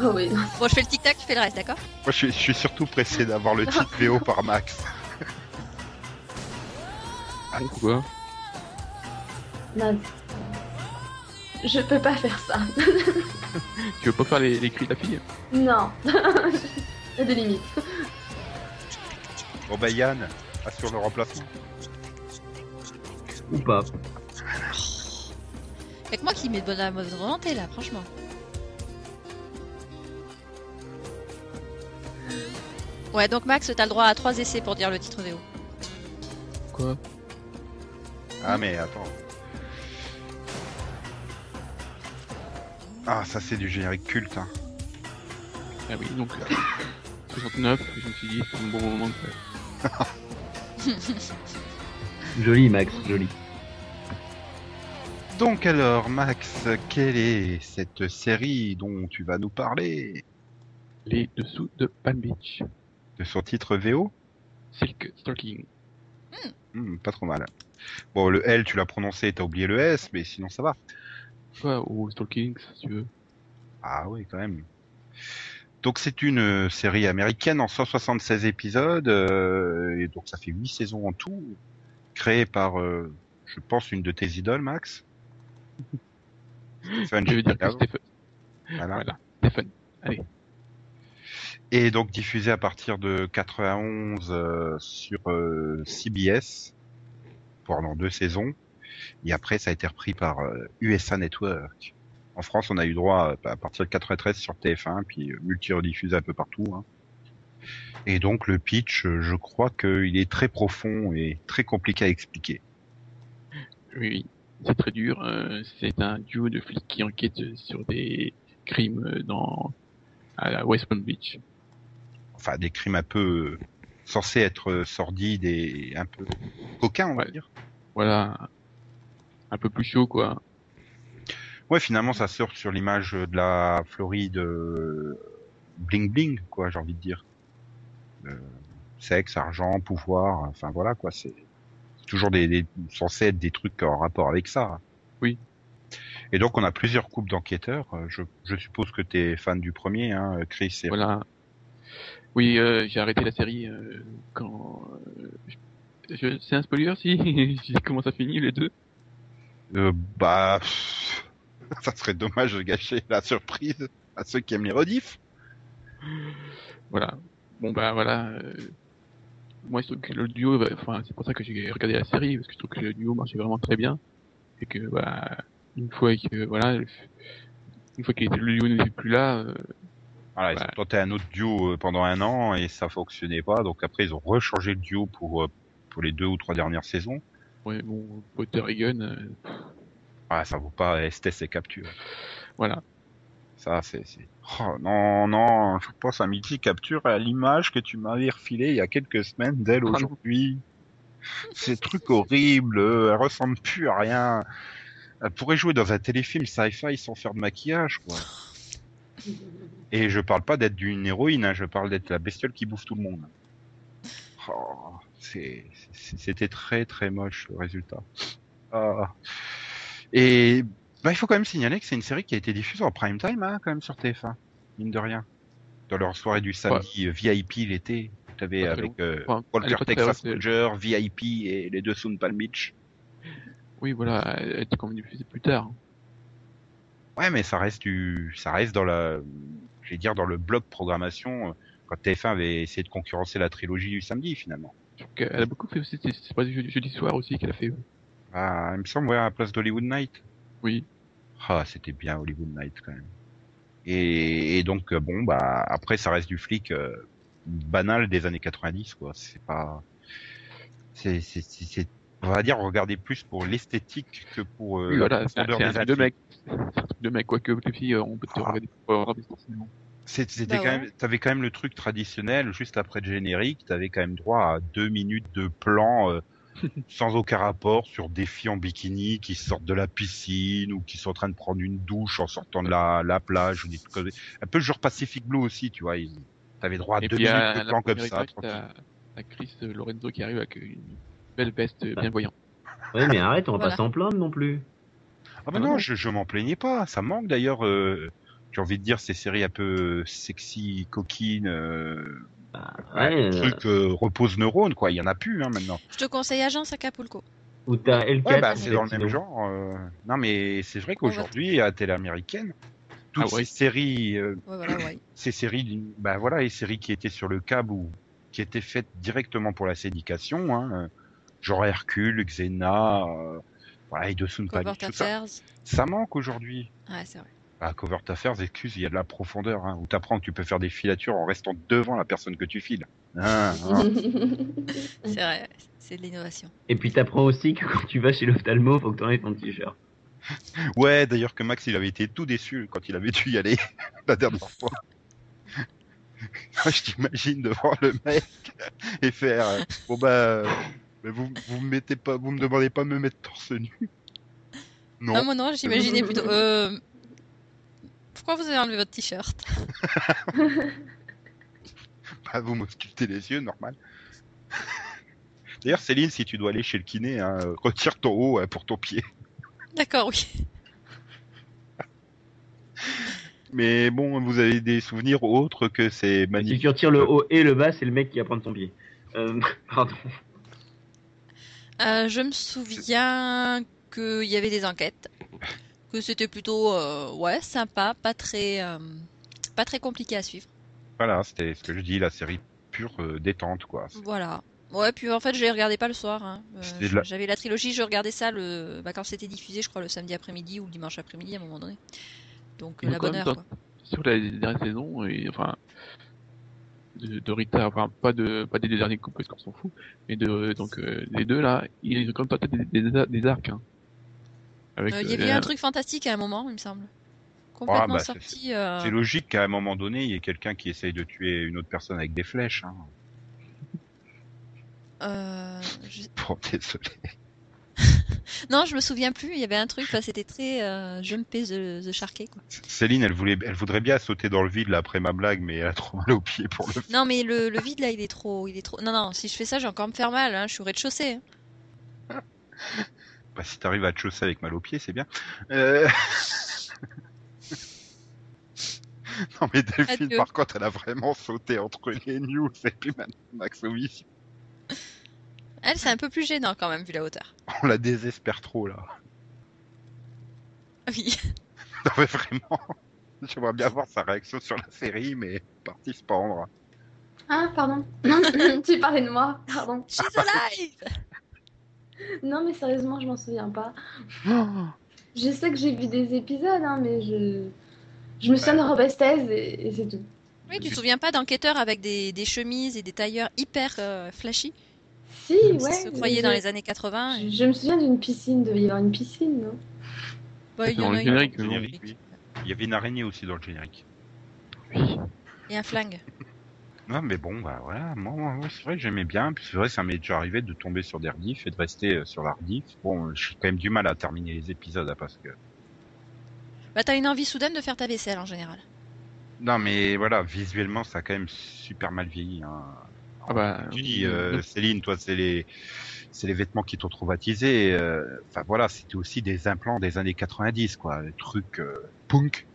Oh oui. Non. Bon, je fais le tic-tac, tu fais le reste, d'accord? Moi, je suis, je suis surtout pressé d'avoir le titre V O par Max. Ah, quoi? Non. Je peux pas faire ça. Tu veux pas faire les, les cris de la fille? Non. Il y a des limites. Bon bah Yann, assure le remplacement. Ou pas. Y'a que moi qui mets de la mauvaise volonté là, franchement. Ouais, donc Max, t'as le droit à trois essais pour dire le titre V O. Quoi? Ah mais attends. Ah ça c'est du générique culte hein. Ah oui donc euh, soixante-neuf, je me suis dit c'est un bon moment de faire. Joli Max, joli. Donc alors Max, quelle est cette série dont tu vas nous parler? Les dessous de Palm Beach. De son titre V O? Silk Stocking. Mmh. Mmh, pas trop mal. Bon, le L, tu l'as prononcé, t'as oublié le S, mais sinon ça va. Ouais, ou Stalking, si tu veux. Ah oui, quand même. Donc c'est une série américaine en cent soixante-seize épisodes, euh, et donc ça fait huit saisons en tout, créée par, euh, je pense, une de tes idoles, Max. Stéphane, je veux dire Stéphane. Voilà. Voilà. Stéphane, allez. Et donc diffusée à partir de quatre-vingt-onze euh, sur euh, C B S. Pendant deux saisons, et après ça a été repris par euh, U S A Network. En France, on a eu droit à, à partir de quatre-vingt-treize sur T F un, puis euh, multi-rediffusé un peu partout. Hein. Et donc le pitch, euh, je crois qu'il est très profond et très compliqué à expliquer. Oui, c'est très dur. Euh, c'est un duo de flics qui enquêtent sur des crimes dans à la West Palm Beach. Enfin, des crimes un peu... censé être sordide et un peu coquin, on va ouais. dire. Voilà, un peu plus chaud, quoi. Ouais, finalement, ça sort sur l'image de la Floride euh, bling-bling, quoi, j'ai envie de dire. Euh, sexe, argent, pouvoir, enfin voilà, quoi. C'est toujours des, des censé être des trucs en rapport avec ça. Oui. Et donc, on a plusieurs couples d'enquêteurs. Je, je suppose que t'es fan du premier, hein, Chris et... Voilà. Oui, euh, j'ai arrêté la série euh, quand... Euh, je, je, c'est un spoiler, si? Comment ça finit, les deux? euh, Bah... Pff, ça serait dommage de gâcher la surprise à ceux qui aiment les rediffs. Voilà. Bon, bah voilà. Euh, moi, je trouve que le duo... Bah, enfin, c'est pour ça que j'ai regardé la série, parce que je trouve que le duo marchait vraiment très bien. Et que, bah... Une fois que... Voilà... Une fois que le duo n'était plus là... Euh, Voilà, ils ouais. ont tenté un autre duo pendant un an et ça fonctionnait pas. Donc après, ils ont rechangé le duo pour pour les deux ou trois dernières saisons. Ouais, bon, Potter et Gunn. Euh... Ah, ça vaut pas S T S et capture. Voilà. Ça, c'est, c'est... Oh, non, non, je pense à Mickey capture à l'image que tu m'avais refilée il y a quelques semaines d'elle aujourd'hui. Ces trucs horribles, elle ressemble plus à rien. Elle pourrait jouer dans un téléfilm sci-fi sans faire de maquillage, quoi. Et je parle pas d'être une héroïne, hein, je parle d'être la bestiole qui bouffe tout le monde. Oh, c'est, c'est, c'était très très moche le résultat. Oh. Et bah, il faut quand même signaler que c'est une série qui a été diffusée en prime time, hein, quand même sur T F un, mine de rien. Dans leur soirée du samedi, ouais. V I P l'été, tu avais avec euh, ouais, Walker Texas Ranger, V I P et les deux Sound Palm Beach. Oui, voilà, elle était quand même diffusée plus tard. Ouais, mais ça reste du, ça reste dans la, je vais dire dans le bloc programmation quand T F un avait essayé de concurrencer la trilogie du samedi finalement. Donc, elle a beaucoup fait aussi, c'est pas du jeudi soir aussi qu'elle a fait. Ah, il me semble, ouais, à la place d'Hollywood Night. Oui. Ah, c'était bien Hollywood Night quand même. Et, et donc bon bah après ça reste du flic euh, banal des années quatre-vingt-dix quoi. C'est pas, c'est, c'est, c'est, c'est... on va dire regarder plus pour l'esthétique que pour euh, oui, voilà, la profondeur des intrigues. Mec. De mec, quoi que les filles, on peut te regarder ah. C'était bah quand ouais. même, t'avais quand même le truc traditionnel, juste après le générique, t'avais quand même droit à deux minutes de plan, euh, sans aucun rapport sur des filles en bikini qui sortent de la piscine, ou qui sont en train de prendre une douche en sortant de la, la plage, ou des trucs comme ça. Un peu le genre Pacific Blue aussi, tu vois, ils, t'avais droit à et deux minutes à, de à plan comme ça. T'as, t'as Chris Lorenzo qui arrive avec une belle veste bien voyante. Ouais, mais arrête, on va voilà. pas s'en plaindre non plus. Ah bah non, je, je m'en plaignais pas. Ça manque d'ailleurs, euh, j'ai envie de dire, ces séries un peu sexy, coquines, euh, bah, ouais, truc euh, repose neurones, quoi. Il y en a plus hein, maintenant. Je te conseille Agence Acapulco. Ou t'as L quatre. Ouais, bah, c'est dans le même genre. Euh... Non, mais c'est vrai qu'aujourd'hui, à télé américaine, toutes ah, ces ouais. séries, euh, ouais, voilà, ouais. ces séries, bah voilà, les séries qui étaient sur le câble ou qui étaient faites directement pour la syndication, hein, genre Hercule, Xena. Euh... Voilà, et de Covert Affairs. Ça, ça manque aujourd'hui. Ouais, c'est vrai. Ah, Covert Affairs, excuse, il y a de la profondeur, hein, où t'apprends que tu peux faire des filatures en restant devant la personne que tu files. Ah, ah. C'est vrai, c'est de l'innovation. Et puis t'apprends aussi que quand tu vas chez l'ophtalmo, faut que t'enlèves ton t-shirt. Ouais, d'ailleurs que Max, il avait été tout déçu quand il avait dû y aller la dernière fois. Je t'imagine devant le mec et faire, euh, bon bah... Euh, mais vous, vous me mettez pas, vous me demandez pas de me mettre torse nu. Non. Ah, moi non, j'imaginais plutôt. Euh... Pourquoi vous avez enlevé votre t-shirt ? Bah vous m'auscultez les yeux, normal. D'ailleurs, Céline, si tu dois aller chez le kiné, hein, retire ton haut hein, pour ton pied. D'accord, oui. Mais bon, vous avez des souvenirs autres que ces magnifiques. Si tu retires le haut et le bas, c'est le mec qui va prendre ton pied. Euh, pardon. Euh, je me souviens qu'il y avait des enquêtes, que c'était plutôt euh, ouais, sympa, pas très, euh, pas très compliqué à suivre. Voilà, c'était ce que je dis, la série pure euh, détente, quoi. C'est... Voilà. Ouais, puis en fait, je les regardais pas le soir. Hein. Euh, la... J'avais la trilogie, je regardais ça le... bah, quand c'était diffusé, je crois, le samedi après-midi ou le dimanche après-midi à un moment donné. Donc, euh, la bonne heure, dans... quoi. Sur la dernière saison, et, enfin... De, de Rita, enfin pas de pas des deux derniers couples parce qu'on s'en fout, mais de donc euh, les deux là, ils ont quand même tenté des, des, des arcs. Hein, avec, euh, il y avait euh, un truc fantastique à un moment, il me semble. Complètement ah, bah, sorti. C'est, euh... c'est logique qu'à un moment donné, il y ait quelqu'un qui essaye de tuer une autre personne avec des flèches. Hein. Euh, je... Bon, désolé. Non, je me souviens plus. Il y avait un truc, là, c'était très euh, jumpé the, the Sharké, quoi. Céline, elle voulait, elle voudrait bien sauter dans le vide là après ma blague, mais elle a trop mal aux pieds pour le. Non, mais le, le vide là, il est trop, il est trop. Non, non. Si je fais ça, je vais encore me faire mal. Hein, je suis au rez-de-chaussée. Hein. Bah, si t'arrives à te chausser avec mal aux pieds, c'est bien. Euh... non, mais Delphine, Adieu. Par contre, elle a vraiment sauté entre les news et puis maintenant Max oui. Elle, c'est un peu plus gênant quand même, vu la hauteur. On la désespère trop, là. Oui. Non, mais vraiment, j'aimerais bien voir sa réaction sur la série, mais partie se pendre. Ah, pardon. Non, tu parlais de moi, pardon. She's alive! Non, mais sérieusement, je m'en souviens pas. Je sais que j'ai vu des épisodes, hein, mais je... Je me souviens ouais. de Rob Estes et... et c'est tout. Oui, tu te souviens pas d'enquêteurs avec des, des chemises et des tailleurs hyper euh, flashy? Si, ouais. Se croyait je... dans les années quatre-vingts. Je, je me souviens d'une piscine, devait y avoir une piscine, non? Bah, il y en a une. Générique, oui. Il y avait une araignée aussi dans le générique. Oui. Et un flingue. Non, mais bon, bah voilà. Moi, moi c'est vrai que j'aimais bien. Puis c'est vrai, ça m'est déjà arrivé de tomber sur des rediffs et de rester sur la rediff. Bon, j'ai quand même du mal à terminer les épisodes hein, parce que. Bah, t'as une envie soudaine de faire ta vaisselle en général. Non, mais voilà, visuellement, ça a quand même super mal vieilli. Hein. Ah bah, tu dis, euh, oui. Céline, toi, c'est les, c'est les vêtements qui t'ont traumatisé. Enfin, euh, voilà, c'était aussi des implants des années quatre-vingt-dix, quoi. Le truc euh, punk.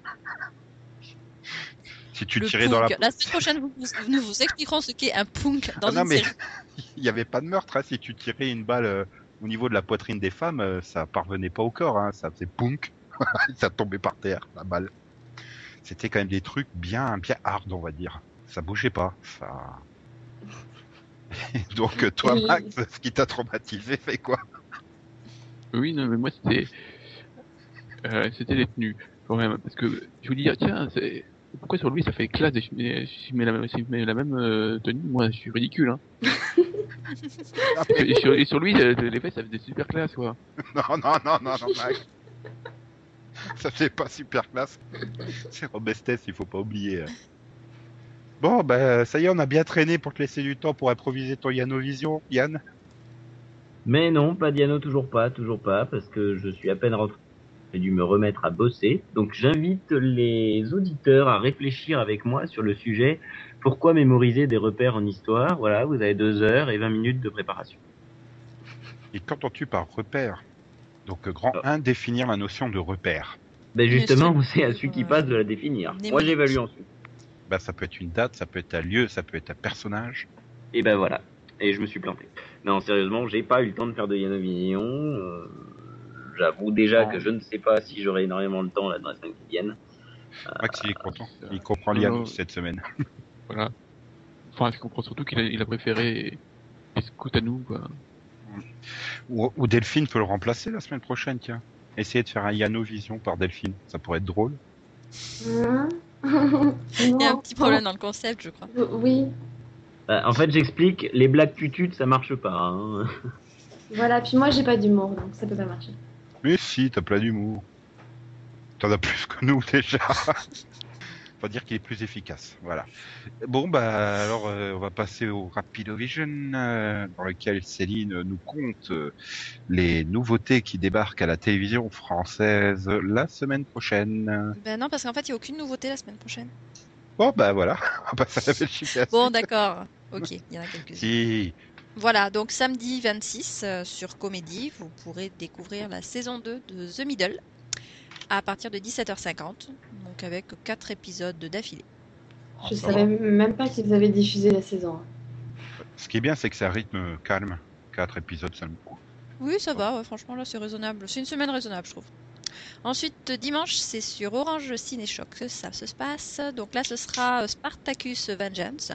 Si tu le tirais punk. Dans la... la semaine prochaine, vous, vous, nous vous expliquerons ce qu'est un punk dans ah, une non, série. Mais il n'y avait pas de meurtre. Hein. Si tu tirais une balle euh, au niveau de la poitrine des femmes, euh, ça parvenait pas au corps. Hein. Ça faisait punk. Ça tombait par terre, la balle. C'était quand même des trucs bien, bien hard, on va dire. Ça bougeait pas. Ça... Donc, toi, Max, ce qui t'a traumatisé, fait quoi? Oui, non, mais moi, c'était... Euh, c'était les tenues, quand même. Parce que je vous dis, ah, tiens, c'est... pourquoi sur lui, ça fait classe de filmer la même, filmer la même euh, tenue? Moi, je suis ridicule, hein. Et sur, et sur lui, les fesses, ça faisait super classe, quoi. Non, non, non, non, non, Max. Ça fait pas super classe. C'est robustesse, il faut pas oublier. Bon, ben, ça y est, on a bien traîné pour te laisser du temps pour improviser ton Yanovision, Yann. Mais non, pas Diano, toujours pas, toujours pas, parce que je suis à peine rentré. J'ai dû me remettre à bosser. Donc, j'invite les auditeurs à réfléchir avec moi sur le sujet. Pourquoi mémoriser des repères en histoire? Voilà, vous avez deux heures et vingt minutes de préparation. Et qu'entends-tu par repère? Donc, grand oh. un, définir la notion de repère. Ben justement, c'est à celui qui passe de la définir. Moi, j'évalue ensuite. Ben, ça peut être une date, ça peut être un lieu, ça peut être un personnage. Et ben voilà. Et je me suis planté. Non, sérieusement, j'ai pas eu le temps de faire de Yanovision. Euh, j'avoue déjà non. que je ne sais pas si j'aurai énormément de temps là dans les semaines qui viennent. Max, il est content. Il comprend euh, Liano euh, cette semaine. Voilà. Enfin, je comprends surtout qu'il a, il a préféré Escoute à nous, quoi. Ou, ou Delphine peut le remplacer la semaine prochaine, tiens. Essayez de faire un Yanovision par Delphine, ça pourrait être drôle. Mmh. Il y a un petit problème dans le concept, je crois. Oui. Euh, en fait, j'explique, les blagues tututes, ça marche pas. Hein. Voilà, puis moi j'ai pas d'humour, donc ça peut pas marcher. Mais si, t'as plein d'humour. T'en as plus que nous déjà. Faut dire qu'il est plus efficace, voilà. Bon, bah alors, euh, on va passer au Rapidovision, euh, dans lequel Céline nous compte euh, les nouveautés qui débarquent à la télévision française la semaine prochaine. Ben non, parce qu'en fait, il n'y a aucune nouveauté la semaine prochaine. Bon, bah voilà, on passe à la Belgique. Bon, d'accord, ok, il y en a quelques-unes. Si. Voilà, donc samedi vingt-six, euh, sur Comédie, vous pourrez découvrir la saison deux de The Middle, à partir de dix-sept heures cinquante, donc avec quatre épisodes d'affilée. Je ne savais même pas qu'ils avaient diffusé la saison. Ce qui est bien, c'est que c'est un rythme calme, quatre épisodes seulement. Oui, ça va, ouais, franchement, là, c'est raisonnable. C'est une semaine raisonnable, je trouve. Ensuite, dimanche, c'est sur Orange Cinéchoc que ça se passe. Donc là, ce sera Spartacus Vengeance.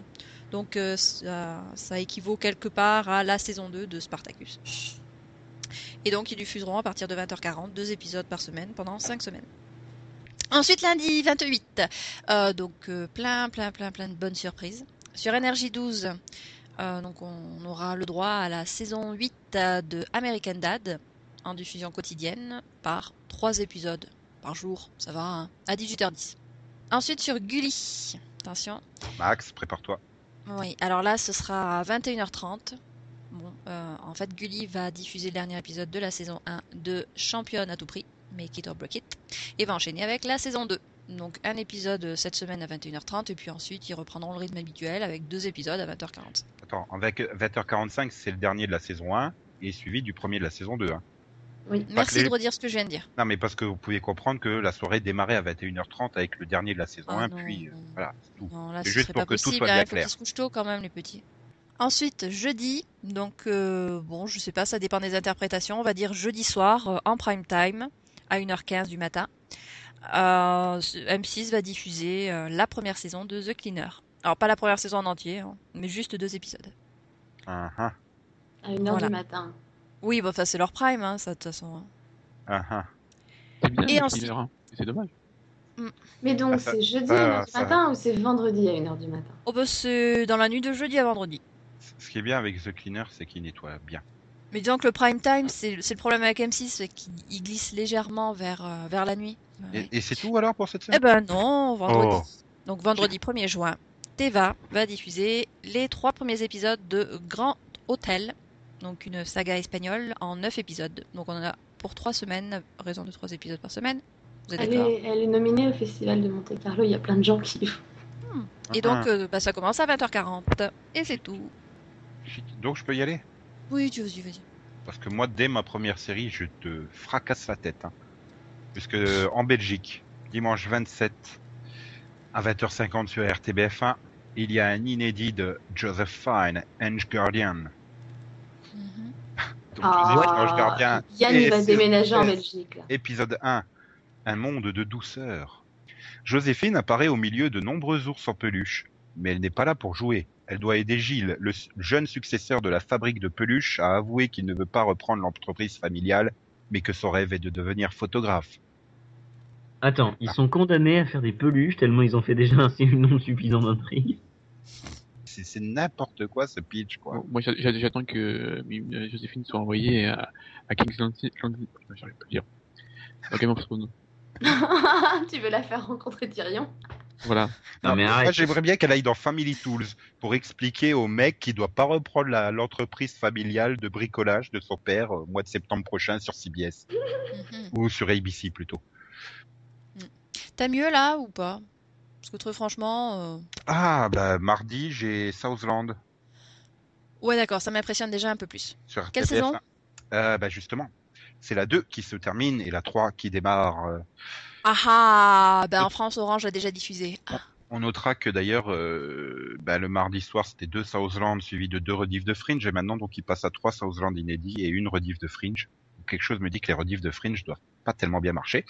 Donc euh, ça, ça équivaut quelque part à la saison deux de Spartacus. Et donc, ils diffuseront à partir de vingt heures quarante deux épisodes par semaine pendant cinq semaines. Ensuite, lundi vingt-huit, euh, donc euh, plein, plein, plein, plein de bonnes surprises. Sur N R J douze, euh, donc on aura le droit à la saison huit de American Dad en diffusion quotidienne par trois épisodes par jour. Ça va hein, à dix-huit heures dix. Ensuite, sur Gulli, attention. Max, prépare-toi. Oui, alors là, ce sera à vingt-et-une heures trente. Bon, euh, en fait, Gulli va diffuser le dernier épisode de la saison un de Championne à tout prix, Make It or Break It, et va enchaîner avec la saison deux. Donc un épisode cette semaine à vingt-et-une heures trente, et puis ensuite ils reprendront le rythme habituel avec deux épisodes à vingt heures quarante. Attends, avec vingt heures quarante-cinq, c'est le dernier de la saison un, et suivi du premier de la saison deux. Hein. Oui, pas merci les... de redire ce que je viens de dire. Non, mais parce que vous pouvez comprendre que la soirée démarrait à vingt-et-une heures trente avec le dernier de la saison ah, un, non, puis euh, voilà, c'est tout. Non, là, c'est juste pour que possible, tout soit bien hein, clair. Il faut qu'ils se couchent tôt quand même, les petits. Ensuite, jeudi, donc euh, bon, je sais pas, ça dépend des interprétations, on va dire jeudi soir, euh, en prime time, à une heure quinze du matin, euh, M six va diffuser euh, la première saison de The Cleaner. Alors, pas la première saison en entier, hein, mais juste deux épisodes. Uh-huh. À une heure voilà. du matin. Oui, bah, c'est leur prime, hein, ça, de toute façon. Uh-huh. C'est bizarre, et ensuite... Cleaner, hein. C'est dommage. Mais donc, ah, ça... c'est jeudi ah, à une heure du matin ou c'est vendredi à une heure du matin? Oh bah, c'est dans la nuit de jeudi à vendredi. Ce qui est bien avec The Cleaner, c'est qu'il nettoie bien. Mais disons que le prime time, c'est le problème avec M six, c'est qu'il glisse légèrement vers, euh, vers la nuit. Ouais. Et, et c'est tout alors pour cette semaine? Eh ben non, vendredi. Oh. Donc vendredi premier juin, T V A va diffuser les trois premiers épisodes de Grand Hôtel, donc une saga espagnole en neuf épisodes. Donc on en a pour trois semaines, raison de trois épisodes par semaine. Vous êtes elle, est, elle est nominée au festival de Monte Carlo, il y a plein de gens qui hmm. Et donc euh, bah, ça commence à vingt heures quarante, et c'est tout. Donc je peux y aller? Oui, vas-y, vas-y. Parce que moi, dès ma première série, je te fracasse la tête. Hein. Puisque euh, en Belgique, dimanche vingt-sept à vingt heures cinquante sur R T B F un, il y a un inédit de Joséphine, Ange Gardien. Mm-hmm. Donc, ah, Joséphine, Ange Gardien. Yann, il va déménager en Belgique. Là. Épisode un, un monde de douceur. Joséphine apparaît au milieu de nombreux ours en peluche, mais elle n'est pas là pour jouer. Elle doit aider Gilles, le jeune successeur de la fabrique de peluches, à avouer qu'il ne veut pas reprendre l'entreprise familiale, mais que son rêve est de devenir photographe. Attends, ils ah. sont condamnés à faire des peluches tellement ils ont fait déjà un nombre suffisant d'intrigues. C'est, c'est n'importe quoi ce pitch, quoi. Bon, moi, j'attends que Joséphine soit envoyée à, à King's Landing. J'arrive pas à le dire. Okay, non, tu veux la faire rencontrer Tyrion? Voilà. Non, non, mais moi, j'aimerais bien qu'elle aille dans Family Tools pour expliquer au mec qu'il doit pas reprendre la, l'entreprise familiale de bricolage de son père au mois de septembre prochain sur C B S. Ou sur A B C plutôt. T'as mieux là ou pas? Parce que très franchement... Euh... Ah, bah mardi j'ai Southland. Ouais d'accord, ça m'impressionne déjà un peu plus. Sur quelle saison? euh, Bah justement, c'est la deux qui se termine et la trois qui démarre... Euh... Ah ah, ben en France, Orange a déjà diffusé. Ah. On notera que d'ailleurs, euh, ben le mardi soir, c'était deux Southland suivi de deux rediffs de Fringe. Et maintenant, donc, il passe à trois Southland inédits et une rediff de Fringe. Donc, quelque chose me dit que les rediffs de Fringe doivent pas tellement bien marcher.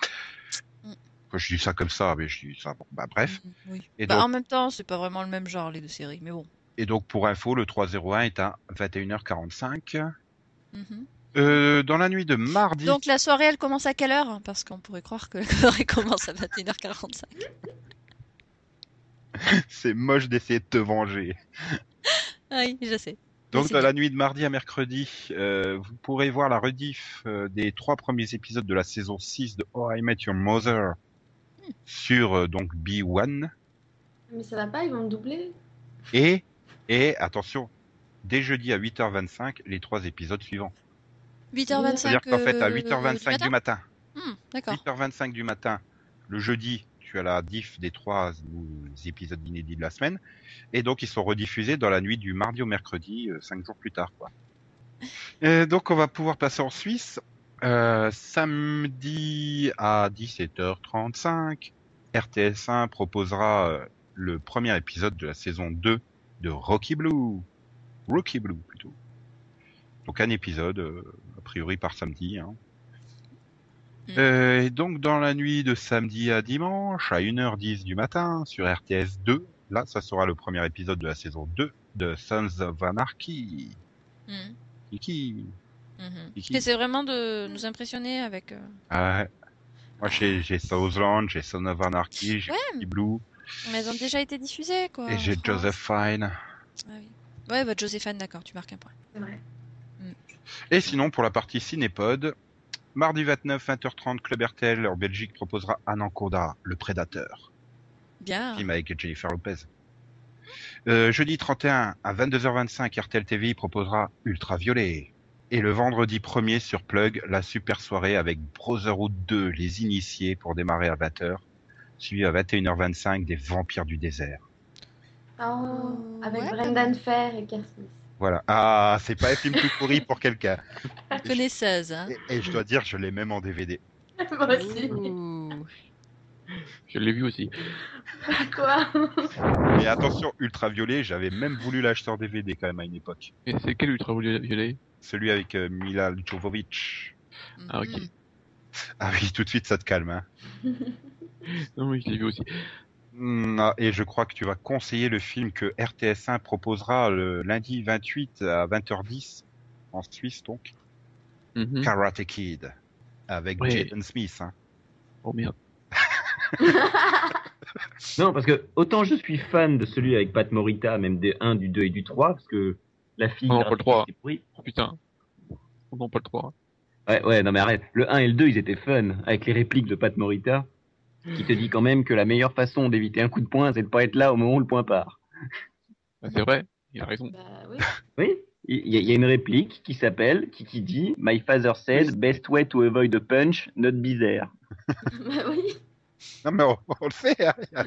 Mm. Quand je dis ça comme ça, mais je dis ça, bon, bah bref. Mm, oui. Et bah, donc, en même temps, c'est pas vraiment le même genre, les deux séries, mais bon. Et donc, pour info, le trois zéro un est à vingt et une heures quarante-cinq. Mm-hmm. Euh, dans la nuit de mardi. Donc la soirée, elle commence à quelle heure? Parce qu'on pourrait croire que la soirée commence à vingt et une heures quarante-cinq. C'est moche d'essayer de te venger. Oui, je sais. Donc dans bien. La nuit de mardi à mercredi, euh, vous pourrez voir la rediff euh, des trois premiers épisodes de la saison six de How I Met Your Mother hmm. sur euh, donc B un. Mais ça va pas, ils vont me doubler. Et, et attention, dès jeudi à huit heures vingt-cinq, les trois épisodes suivants. huit heures vingt-cinq. C'est-à-dire qu'en fait, à huit heures vingt-cinq du matin. Du matin. Mmh, d'accord. huit heures vingt-cinq du matin, le jeudi, tu as la diff des trois épisodes inédits de la semaine. Et donc, ils sont rediffusés dans la nuit du mardi au mercredi, cinq jours plus tard, quoi. Et donc, on va pouvoir passer en Suisse. Euh, samedi à dix-sept heures trente-cinq, R T S un proposera le premier épisode de la saison deux de Rocky Blue. Rocky Blue, plutôt. Donc un épisode, euh, a priori par samedi. Hein. Mmh. Euh, et donc dans la nuit de samedi à dimanche, à une heure dix du matin, sur R T S deux, là ça sera le premier épisode de la saison deux de Sons of Anarchy. Mmh. Kiki. Mmh. Kiki. C'est vraiment de nous impressionner avec... Euh... Ah, moi j'ai, j'ai Southland, j'ai Sons of Anarchy, j'ai ouais, Blue. Mais elles ont déjà été diffusées, quoi. Et j'ai France. Joséphine. Ah, oui. Ouais, bah Joséphine, d'accord, tu marques un point. C'est vrai. Et sinon, pour la partie Cinépod, mardi vingt-neuf, vingt heures trente, Club R T L en Belgique proposera Anaconda, le prédateur. Bien. Film avec Jennifer Lopez. Euh, jeudi trente et un, à vingt-deux heures vingt-cinq, R T L T V I proposera Ultraviolet. Et le vendredi premier sur Plug, la super soirée avec Brotherhood deux, les initiés, pour démarrer à vingt heures, suivi à vingt et une heures vingt-cinq des Vampires du désert. Oh, avec ouais. Brendan Fair et Kirsten. Voilà. Ah, c'est pas un film tout pourri pour quelqu'un. Connaisseuse, hein. Et, et je dois dire, je l'ai même en D V D. Moi aussi. Ouh. Je l'ai vu aussi. Quoi? Mais attention, Ultraviolet, j'avais même voulu l'acheter en D V D quand même à une époque. Et c'est quel Ultraviolet? Celui avec euh, Mila Jovovich. Mm-hmm. Ah, ok. Ah oui, tout de suite, ça te calme, hein. Non, oui, je l'ai vu aussi. Ah, et je crois que tu vas conseiller le film que R T S un proposera le lundi vingt-huit à vingt heures dix en Suisse, donc mm-hmm. Karate Kid avec ouais. Jaden Smith. Hein. Oh merde. Non, parce que autant je suis fan de celui avec Pat Morita, même des un, du deux et du trois, parce que la fille. Oh, le trois. Oh putain. non pas le trois. Ouais, ouais, non mais arrête. Le un et le deux, ils étaient fun, avec les répliques de Pat Morita, qui te dit quand même que la meilleure façon d'éviter un coup de poing, c'est de pas être là au moment où le point part. Bah, c'est vrai, il a raison. Bah, oui. Oui. Il y a une réplique qui s'appelle, qui, qui dit « My father said, best way to avoid a punch, not be there. » Bah oui. Non mais on, on le fait. Hein.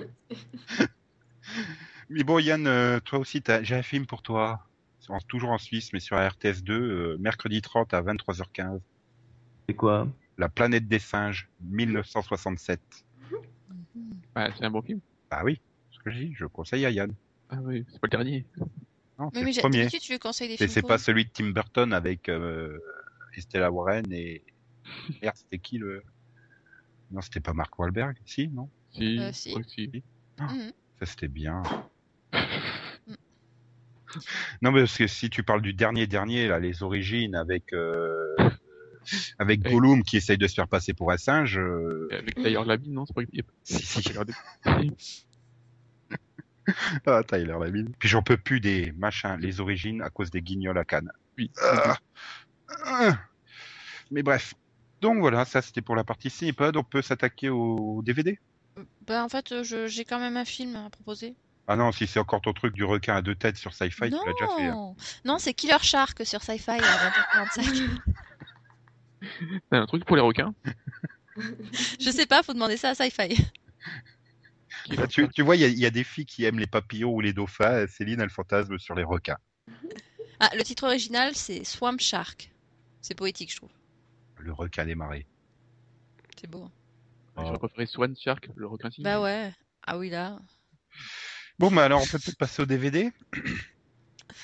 Mais bon Yann, toi aussi, t'as, j'ai un film pour toi. C'est en, toujours en Suisse, mais sur la R T S deux, euh, mercredi trente à vingt-trois heures quinze. C'est quoi ? La planète des singes, dix-neuf cent soixante-sept. Bah, c'est un bon film. Bah oui, ce que je dis, je conseille à Yann. Ah oui, c'est pas le dernier. Non, mais c'est mais le premier. Dit, tu lui conseilles des films. Et c'est pas celui de Tim Burton avec euh, Estella Warren et. Merde, c'était qui le. Non, c'était pas Mark Wahlberg, si, non Si, euh, si. Aussi. Ah, mm-hmm. Ça, c'était bien. Non, mais parce que si tu parles du dernier, dernier, là, les origines avec. Euh, avec ouais. Gollum qui essaye de se faire passer pour un singe. Euh... Avec Tyler Labine, non c'est pas... Si, si. si. Ah, Tyler Labine. Puis j'en peux plus des machins, les origines à cause des guignols à Cannes. Oui. Ah. Ah. Mais bref. Donc voilà, ça c'était pour la partie Cinépod. On peut s'attaquer au D V D. Bah en fait, je, j'ai quand même un film à proposer. Ah non, si c'est encore ton truc du requin à deux têtes sur Syfy, non. Tu l'as déjà fait. Hein. Non, c'est Killer Shark sur Syfy à vingt heures quarante-cinq. T'as un truc pour les requins ? Je sais pas, faut demander ça à Syfy. Là, tu, tu vois, il y, y a des filles qui aiment les papillons ou les dauphins. Céline, elle fantasme sur les requins. Ah, le titre original, c'est Swamp Shark. C'est poétique, je trouve. Le requin des marées. C'est beau. Hein. J'aurais préféré Swan Shark, le requin signe. Bah ouais. Ah oui, là. Bon, bah alors, on peut peut-être passer au D V D.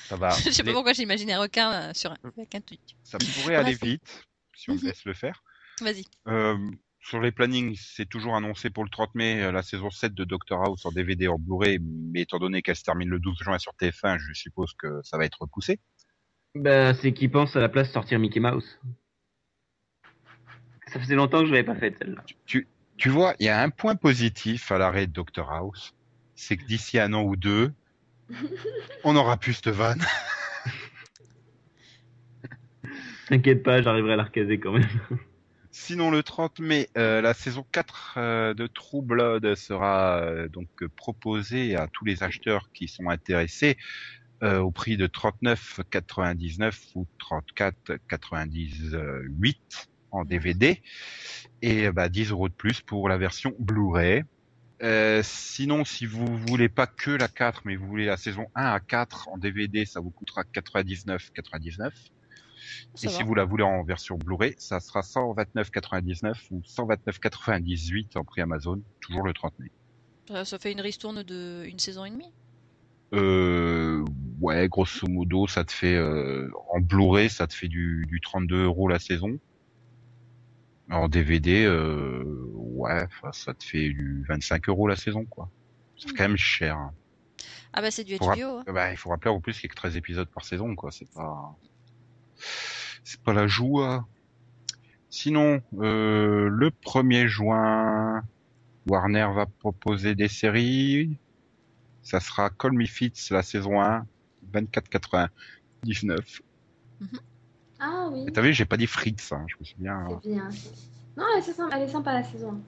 Ça va. Je sais les... pas pourquoi j'imagine un requin euh, sur un... avec un truc. Ça pourrait aller vite, si on laisse le faire. Vas-y. Euh... Sur les plannings, c'est toujours annoncé pour le trente mai, la saison sept de Doctor House en D V D en Blu-ray, mais étant donné qu'elle se termine le douze juin sur T F un, je suppose que ça va être repoussé. Bah, c'est qui pense à la place sortir Mickey Mouse. Ça faisait longtemps que je l'avais pas fait, celle-là. Tu, tu, tu vois, il y a un point positif à l'arrêt de Doctor House, c'est que d'ici un an ou deux, on n'aura plus cette vanne. T'inquiète pas, j'arriverai à la recaser quand même. Sinon, le trente mai, euh, la saison quatre euh, de True Blood sera euh, donc euh, proposée à tous les acheteurs qui sont intéressés euh, au prix de trente-neuf quatre-vingt-dix-neuf ou trente-quatre quatre-vingt-dix-huit en D V D et bah, dix euros de plus pour la version Blu-ray. Euh, sinon, si vous voulez pas que la quatre, mais vous voulez la saison un à quatre en D V D, ça vous coûtera quatre-vingt-dix-neuf quatre-vingt-dix-neuf. Ça et va. Si vous la voulez en version Blu-ray, ça sera cent vingt-neuf quatre-vingt-dix-neuf ou cent vingt-neuf quatre-vingt-dix-huit en prix Amazon, toujours le trente mai. Ça, ça fait une ristourne de une saison et demie. Euh, ouais, grosso modo, ça te fait euh, en Blu-ray, ça te fait du, du trente-deux euros la saison. En D V D, euh, ouais, ça te fait du vingt-cinq euros la saison, quoi. C'est mmh. quand même cher. Hein. Ah bah c'est du H B O. Ra- hein. Bah, il faut rappeler en plus qu'il y a que treize épisodes par saison, quoi. C'est pas. C'est pas la joie. Sinon, euh, le premier juin, Warner va proposer des séries. Ça sera Call Me Fitz, la saison un, vingt-quatre quatre-vingt-dix-neuf. Mm-hmm. Ah oui. Et t'as vu, j'ai pas dit Fritz, hein, je me souviens. C'est bien. Non, elle est sympa, elle est sympa la saison.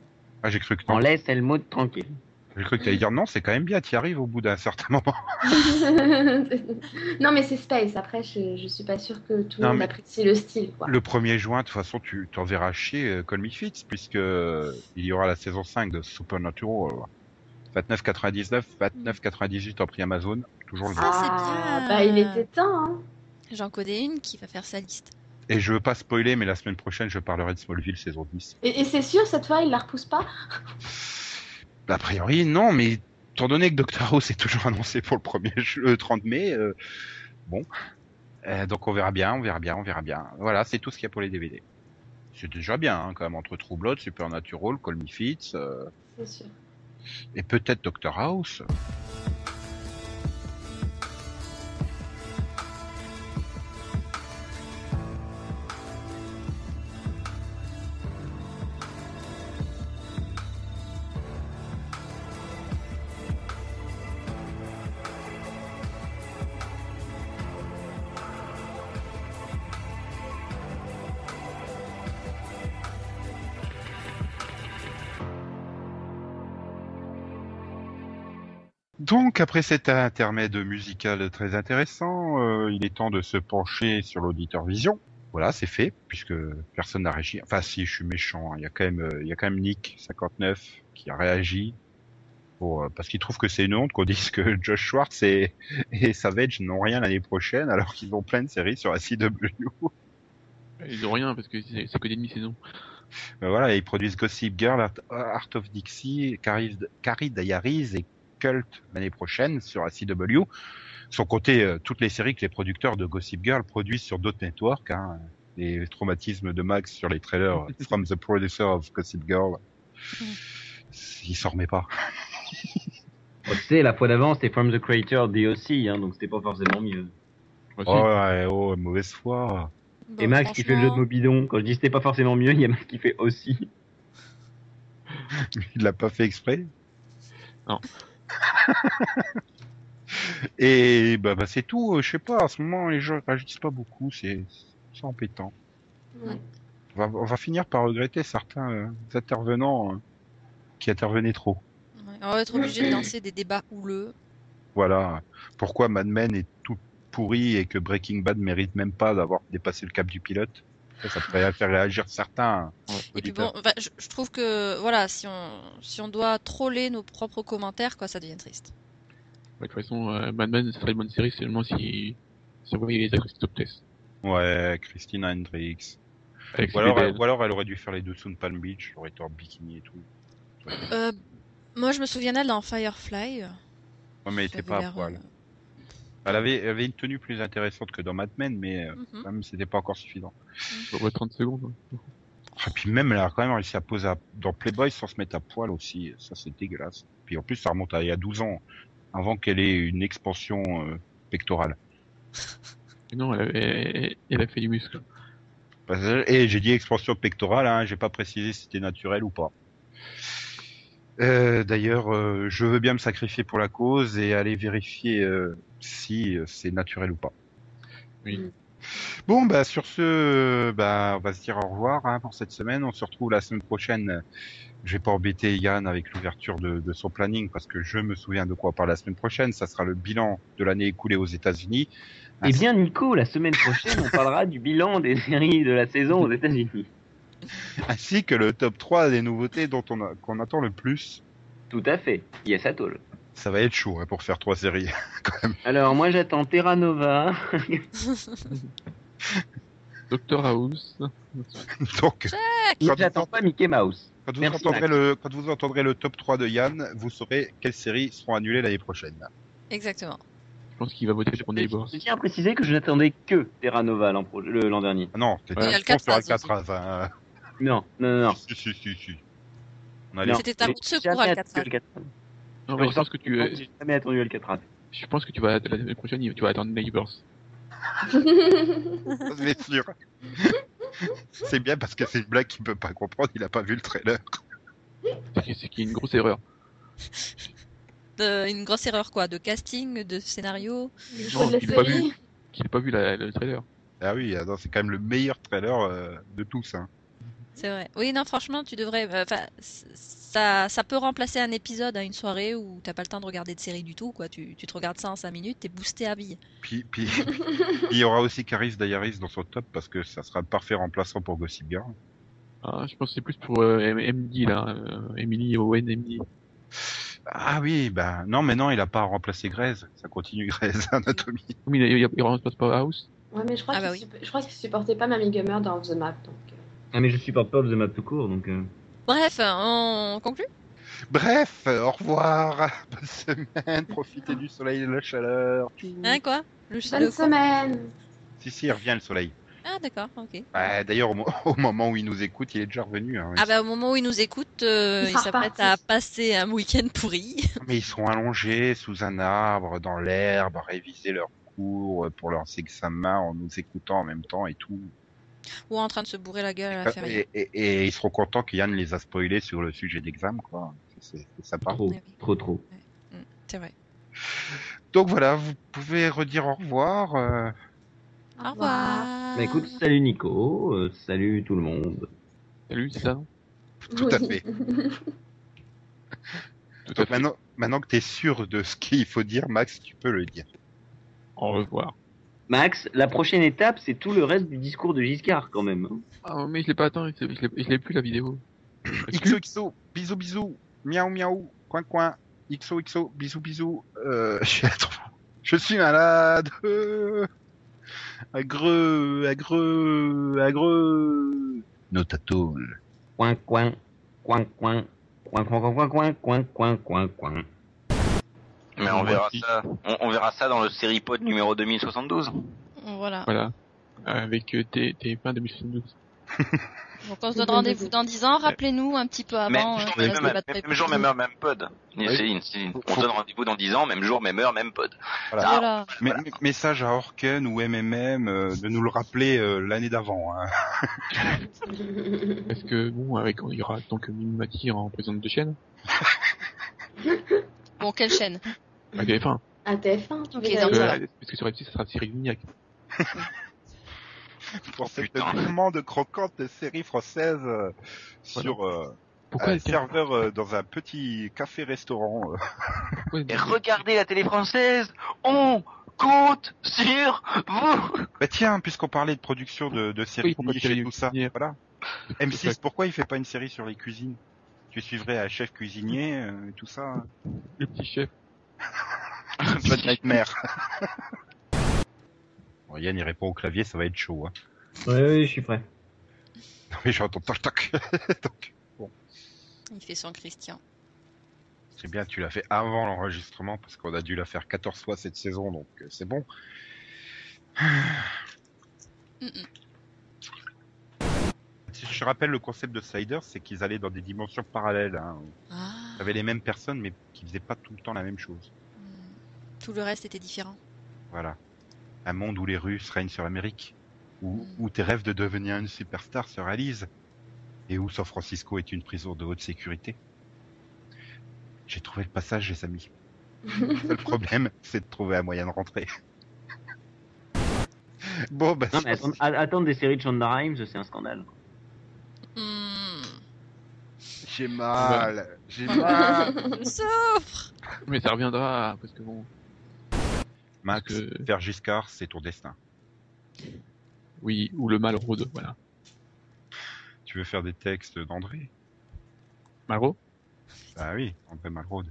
Ah, j'ai cru que t'en... On laisse le mot de tranquille. J'ai cru que t'allais dire non, c'est quand même bien, t'y arrives au bout d'un certain moment. Non, mais c'est Space, après, je, je suis pas sûre que tout le monde apprécie le style. Quoi. Le premier juin, de toute façon, tu t'en verras chier Call Me Fitz, puisque il y aura la saison cinq de Supernatural. vingt-neuf quatre-vingt-dix-neuf, vingt-neuf quatre-vingt-dix-huit en prix Amazon, toujours le vingt. Ah, c'est bien. Bah, il était temps, hein. J'en connais une qui va faire sa liste. Et je veux pas spoiler, mais la semaine prochaine, je parlerai de Smallville saison dix. Et, et c'est sûr, cette fois, il la repousse pas. A priori, non, mais étant donné que Doctor Who est toujours annoncé pour le premier trente mai, euh, bon, euh, donc on verra bien, on verra bien, on verra bien. Voilà, c'est tout ce qu'il y a pour les D V D. C'est déjà bien, hein, quand même, entre True Blood, Supernatural, Call Me Fitz, euh, c'est sûr. Et peut-être Doctor House. Donc, après cet intermède musical très intéressant, euh, il est temps de se pencher sur l'auditeur vision. Voilà, c'est fait, puisque personne n'a réagi. Enfin, si, je suis méchant, il y a quand même, il y a quand même Nick cinquante-neuf qui a réagi. Pour, parce qu'il trouve que c'est une honte qu'on dise que Josh Schwartz et, et Savage n'ont rien l'année prochaine, alors qu'ils ont plein de séries sur la C W. Ils ont rien, parce que c'est, c'est que des demi-saisons. Ben voilà, ils produisent Gossip Girl, Art, Art of Dixie, Carrie, Carrie Diaries et Cult l'année prochaine sur la C W. Sans compter euh, toutes les séries que les producteurs de Gossip Girl produisent sur d'autres networks, hein, les traumatismes de Max sur les trailers From the Producer of Gossip Girl. Mmh. Il s'en remet pas. Oh, tu sais, la fois d'avant, c'était From the Creator D O C, hein, donc c'était pas forcément mieux. Aussi. Oh, ouais, oh, mauvaise foi. Bon, et Max franchement... qui fait le jeu de mots bidons. Quand je dis c'était pas forcément mieux, il y a Max qui fait aussi. Il l'a pas fait exprès. Non. Et bah, bah c'est tout. Je sais pas, à ce moment, les gens réagissent pas beaucoup. C'est, c'est embêtant. Ouais. On, va, on va finir par regretter certains euh, intervenants euh, qui intervenaient trop. On va être obligé de lancer des débats houleux. Voilà. Pourquoi Mad Men est tout pourri et que Breaking Bad mérite même pas d'avoir dépassé le cap du pilote. Ça, ça pourrait faire réagir certains. Et puis bon, bah, je, je trouve que voilà, si on si on doit troller nos propres commentaires, quoi, ça devient triste. Ouais, de toute façon, euh, Mad Men serait une bonne série seulement si si on voyait les actrices top test. Ouais, Christina Hendricks. Ou alors, elle, ou alors elle aurait dû faire les dessous de Palm Beach, elle aurait été en bikini et tout. Ouais. Euh, Moi, je me souviens d'elle dans Firefly. Ouais, mais elle était pas à poil. Elle avait, elle avait une tenue plus intéressante que dans Mad Men, mais mm-hmm. quand même, c'était pas encore suffisant. Mm-hmm. trente secondes. Hein. Et puis même, elle a quand même réussi à poser à... dans Playboy sans se mettre à poil aussi. Ça, c'est dégueulasse. Puis en plus, ça remonte à il y a douze ans, avant qu'elle ait une expansion euh, pectorale. Non, elle, avait... elle a fait du muscle. Et j'ai dit expansion pectorale, hein, j'ai pas précisé si c'était naturel ou pas. Euh, d'ailleurs, euh, je veux bien me sacrifier pour la cause et aller vérifier euh, si euh, c'est naturel ou pas. Oui. Bon, bah sur ce, euh, bah on va se dire au revoir hein, pour cette semaine. On se retrouve la semaine prochaine. Je vais pas embêter Yann avec l'ouverture de, de son planning parce que je me souviens de quoi on parle la semaine prochaine. Ça sera le bilan de l'année écoulée aux États-Unis. Eh bien, Nico, la semaine prochaine, on parlera du bilan des séries de la saison aux États-Unis. Ainsi que le top trois des nouveautés dont on a, qu'on attend le plus. Tout à fait. Yes, at all. Ça va être chaud hein, pour faire trois séries, quand même. Alors, moi, j'attends Terra Nova. Doctor House. Donc, quand j'attends pas Mickey Mouse. Quand vous, Merci, entendrez le, quand vous entendrez le top trois de Yann, vous saurez quelles séries seront annulées l'année prochaine. Exactement. Je pense qu'il va voter pour Neighbours. Je tiens à préciser que je n'attendais que Terra Nova l'an, pro- le, l'an dernier. Ah non, c'était ouais. Alcatraz. Enfin, non, non, non, non. Si, si, si, si. On a non. C'était un coup de secours à Alcatraz. Non, mais je pense que tu. Euh... J'ai jamais attendu Alcatraz. Je pense que tu vas la semaine prochaine, tu vas attendre Neighbours. C'est sûr. C'est bien parce que c'est une blague qu'il ne peut pas comprendre. Il n'a pas vu le trailer. C'est qu'il y a une grosse erreur. De, une grosse erreur quoi, de casting, de scénario. Non, qu'il n'a pas vu. Qu'il n'a pas vu la, le trailer. Ah oui, non, c'est quand même le meilleur trailer euh, de tous. Hein. C'est vrai. Oui, non, franchement, tu devrais. Enfin, ça, ça peut remplacer un épisode à une soirée où t'as pas le temps de regarder de série du tout, quoi. Tu, tu te regardes ça en cinq minutes, t'es boosté à vie. Puis, puis, il y aura aussi Caris Diaries dans son top parce que ça sera le parfait remplaçant pour Gossip Girl. Ah, je pense que c'est plus pour euh, M D là, euh, Emily Owen M D. Ah oui, bah non, mais non, il a pas remplacé Grey's. Ça continue Grey's Anatomy. Oui, mais il, il remplace pas House. Ouais, mais je crois ah, bah qu'il oui. su- je crois qu'il supportait pas Mamie Gummer dans Off the Map, donc. Ah mais je supporte pas Off the Map tout court donc. Euh... Bref, on conclut. Bref, au revoir. Bonne semaine. Profitez du soleil et de la chaleur. Hein quoi le Bonne le semaine. Si si, il revient le soleil. Ah d'accord, ok. Bah, d'ailleurs au, mo- au moment où il nous écoute, il est déjà revenu. Hein, ah bah au moment où il nous écoute, euh, il s'apprête à passer un week-end pourri. Mais ils seront allongés sous un arbre, dans l'herbe, à réviser leurs cours pour leurs examens en nous écoutant en même temps et tout. Ou en train de se bourrer la gueule à la ferme. Et, et, et ils seront contents que Yann les a spoilés sur le sujet d'examen, quoi. C'est, c'est sympa. Trop, oui. trop, trop. C'est vrai. Donc voilà, vous pouvez redire au revoir. Euh... Au revoir. Bah écoute, salut Nico, euh, salut tout le monde. Salut, c'est ça ? Tout oui. à fait. Tout à fait. Maintenant, maintenant que tu es sûr de ce qu'il faut dire, Max, tu peux le dire. Au revoir. Max, la prochaine étape, c'est tout le reste du discours de Giscard, quand même. Ah, mais je l'ai pas atteint, je l'ai, je l'ai plus, la vidéo. X O X O, bisous, bisous, miaou, miaou, coin, coin, X O X O, bisous, bisous, euh, je suis, je suis malade, agreux, agreux, agreux, notatole. Coin, coin, coin, coin, coin, coin, coin, coin, coin, coin, coin, coin. Mais on verra ça, on, on verra ça dans le Seripod numéro deux mille soixante-douze. Voilà. Voilà. Avec T F un deux mille soixante-douze. Donc on se donne rendez-vous dans dix ans. Rappelez-nous un petit peu avant. Même, euh, même, même, même, même jour, même heure, même pod. Oui. Céline, Céline. On se donne rendez-vous dans dix ans. Même jour, même heure, même pod. Voilà. Voilà. Voilà. Mais, voilà. Message à Orken ou M M M euh, de nous le rappeler euh, l'année d'avant. Hein. Parce que bon, avec il y aura donc Minimati en présidente de chaîne. Bon, quelle chaîne? À T F un. À T F un, tu okay, euh, parce que sur R I S, ça sera Cyril Lignac. Pour cette commande croquante série française euh, sur euh, un serveur euh, dans un petit café-restaurant. Euh. Et regardez la télé française, on compte sur vous. Bah tiens, puisqu'on parlait de production de, de séries, oui, niche et tout ça, voilà. M six, pourquoi il fait pas une série sur les cuisines? Tu suivrais un chef cuisinier euh, et tout ça. Hein. Le petit chef. Bonne nightmare. Bon, Yann, il répond au clavier, ça va être chaud. Hein. Oui, oui, je suis prêt. Non, mais j'entends toc toc. Donc, bon. Il fait son Christian. C'est bien, tu l'as fait avant l'enregistrement, parce qu'on a dû la faire quatorze fois cette saison, donc euh, c'est bon. Mm-mm. Si je rappelle le concept de Siders, c'est qu'ils allaient dans des dimensions parallèles. Hein. Ah. Ils avaient les mêmes personnes, mais qui faisaient pas tout le temps la même chose. Tout le reste était différent. Voilà. Un monde où les Russes règnent sur l'Amérique, où, mm. où tes rêves de devenir une superstar se réalisent, et où San Francisco est une prison de haute sécurité. J'ai trouvé le passage, les amis. Le seul problème, c'est de trouver un moyen de rentrer. Bon, bah, non, mais attendre, attendre des séries de Shonda Rhimes, c'est un scandale. J'ai mal, j'ai mal. Je souffre. Mais ça reviendra, parce que bon. Max, que... faire Giscard, c'est ton destin. Oui, ou le mal rôde, voilà. Tu veux faire des textes d'André Malraux? Bah oui, André Malraux.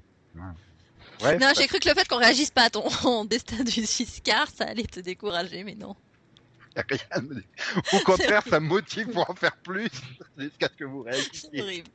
Ouais, non, j'ai cru que le fait qu'on réagisse pas à ton destin du Giscard, ça allait te décourager, mais non. Rien. Au contraire, ça me motive pour en faire plus jusqu'à ce que vous réagissiez. C'est horrible.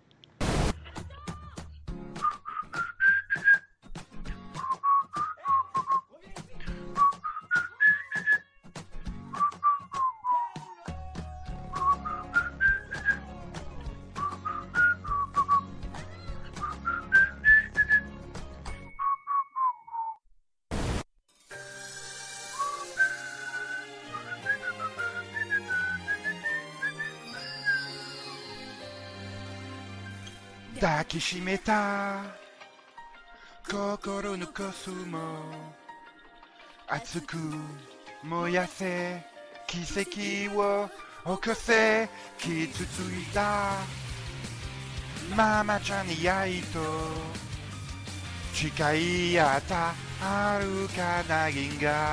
Takeshimeta Kokoro no kosumo Atsuku moyase Kiseki wo okose Kitsuitsuita Mama-chan ni yai to Chikai ata aru kana gin ga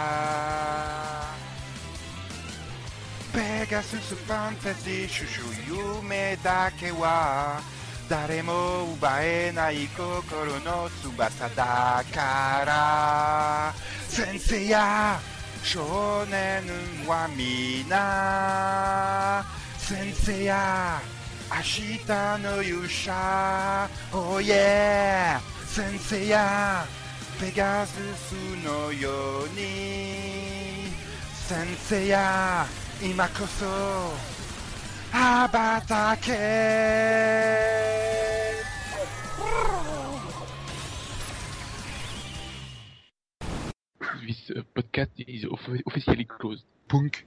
Pegasus fantasy shushu yume dake wa 誰も 奪えない 心 の 翼 だ から 先生 や 少年 は 皆 先生 や 明日 の 勇者 Oh yeah 先生 や ペガスス の ように 先生 や 今こそ 羽ばたけ This podcast is officially closed. Punk.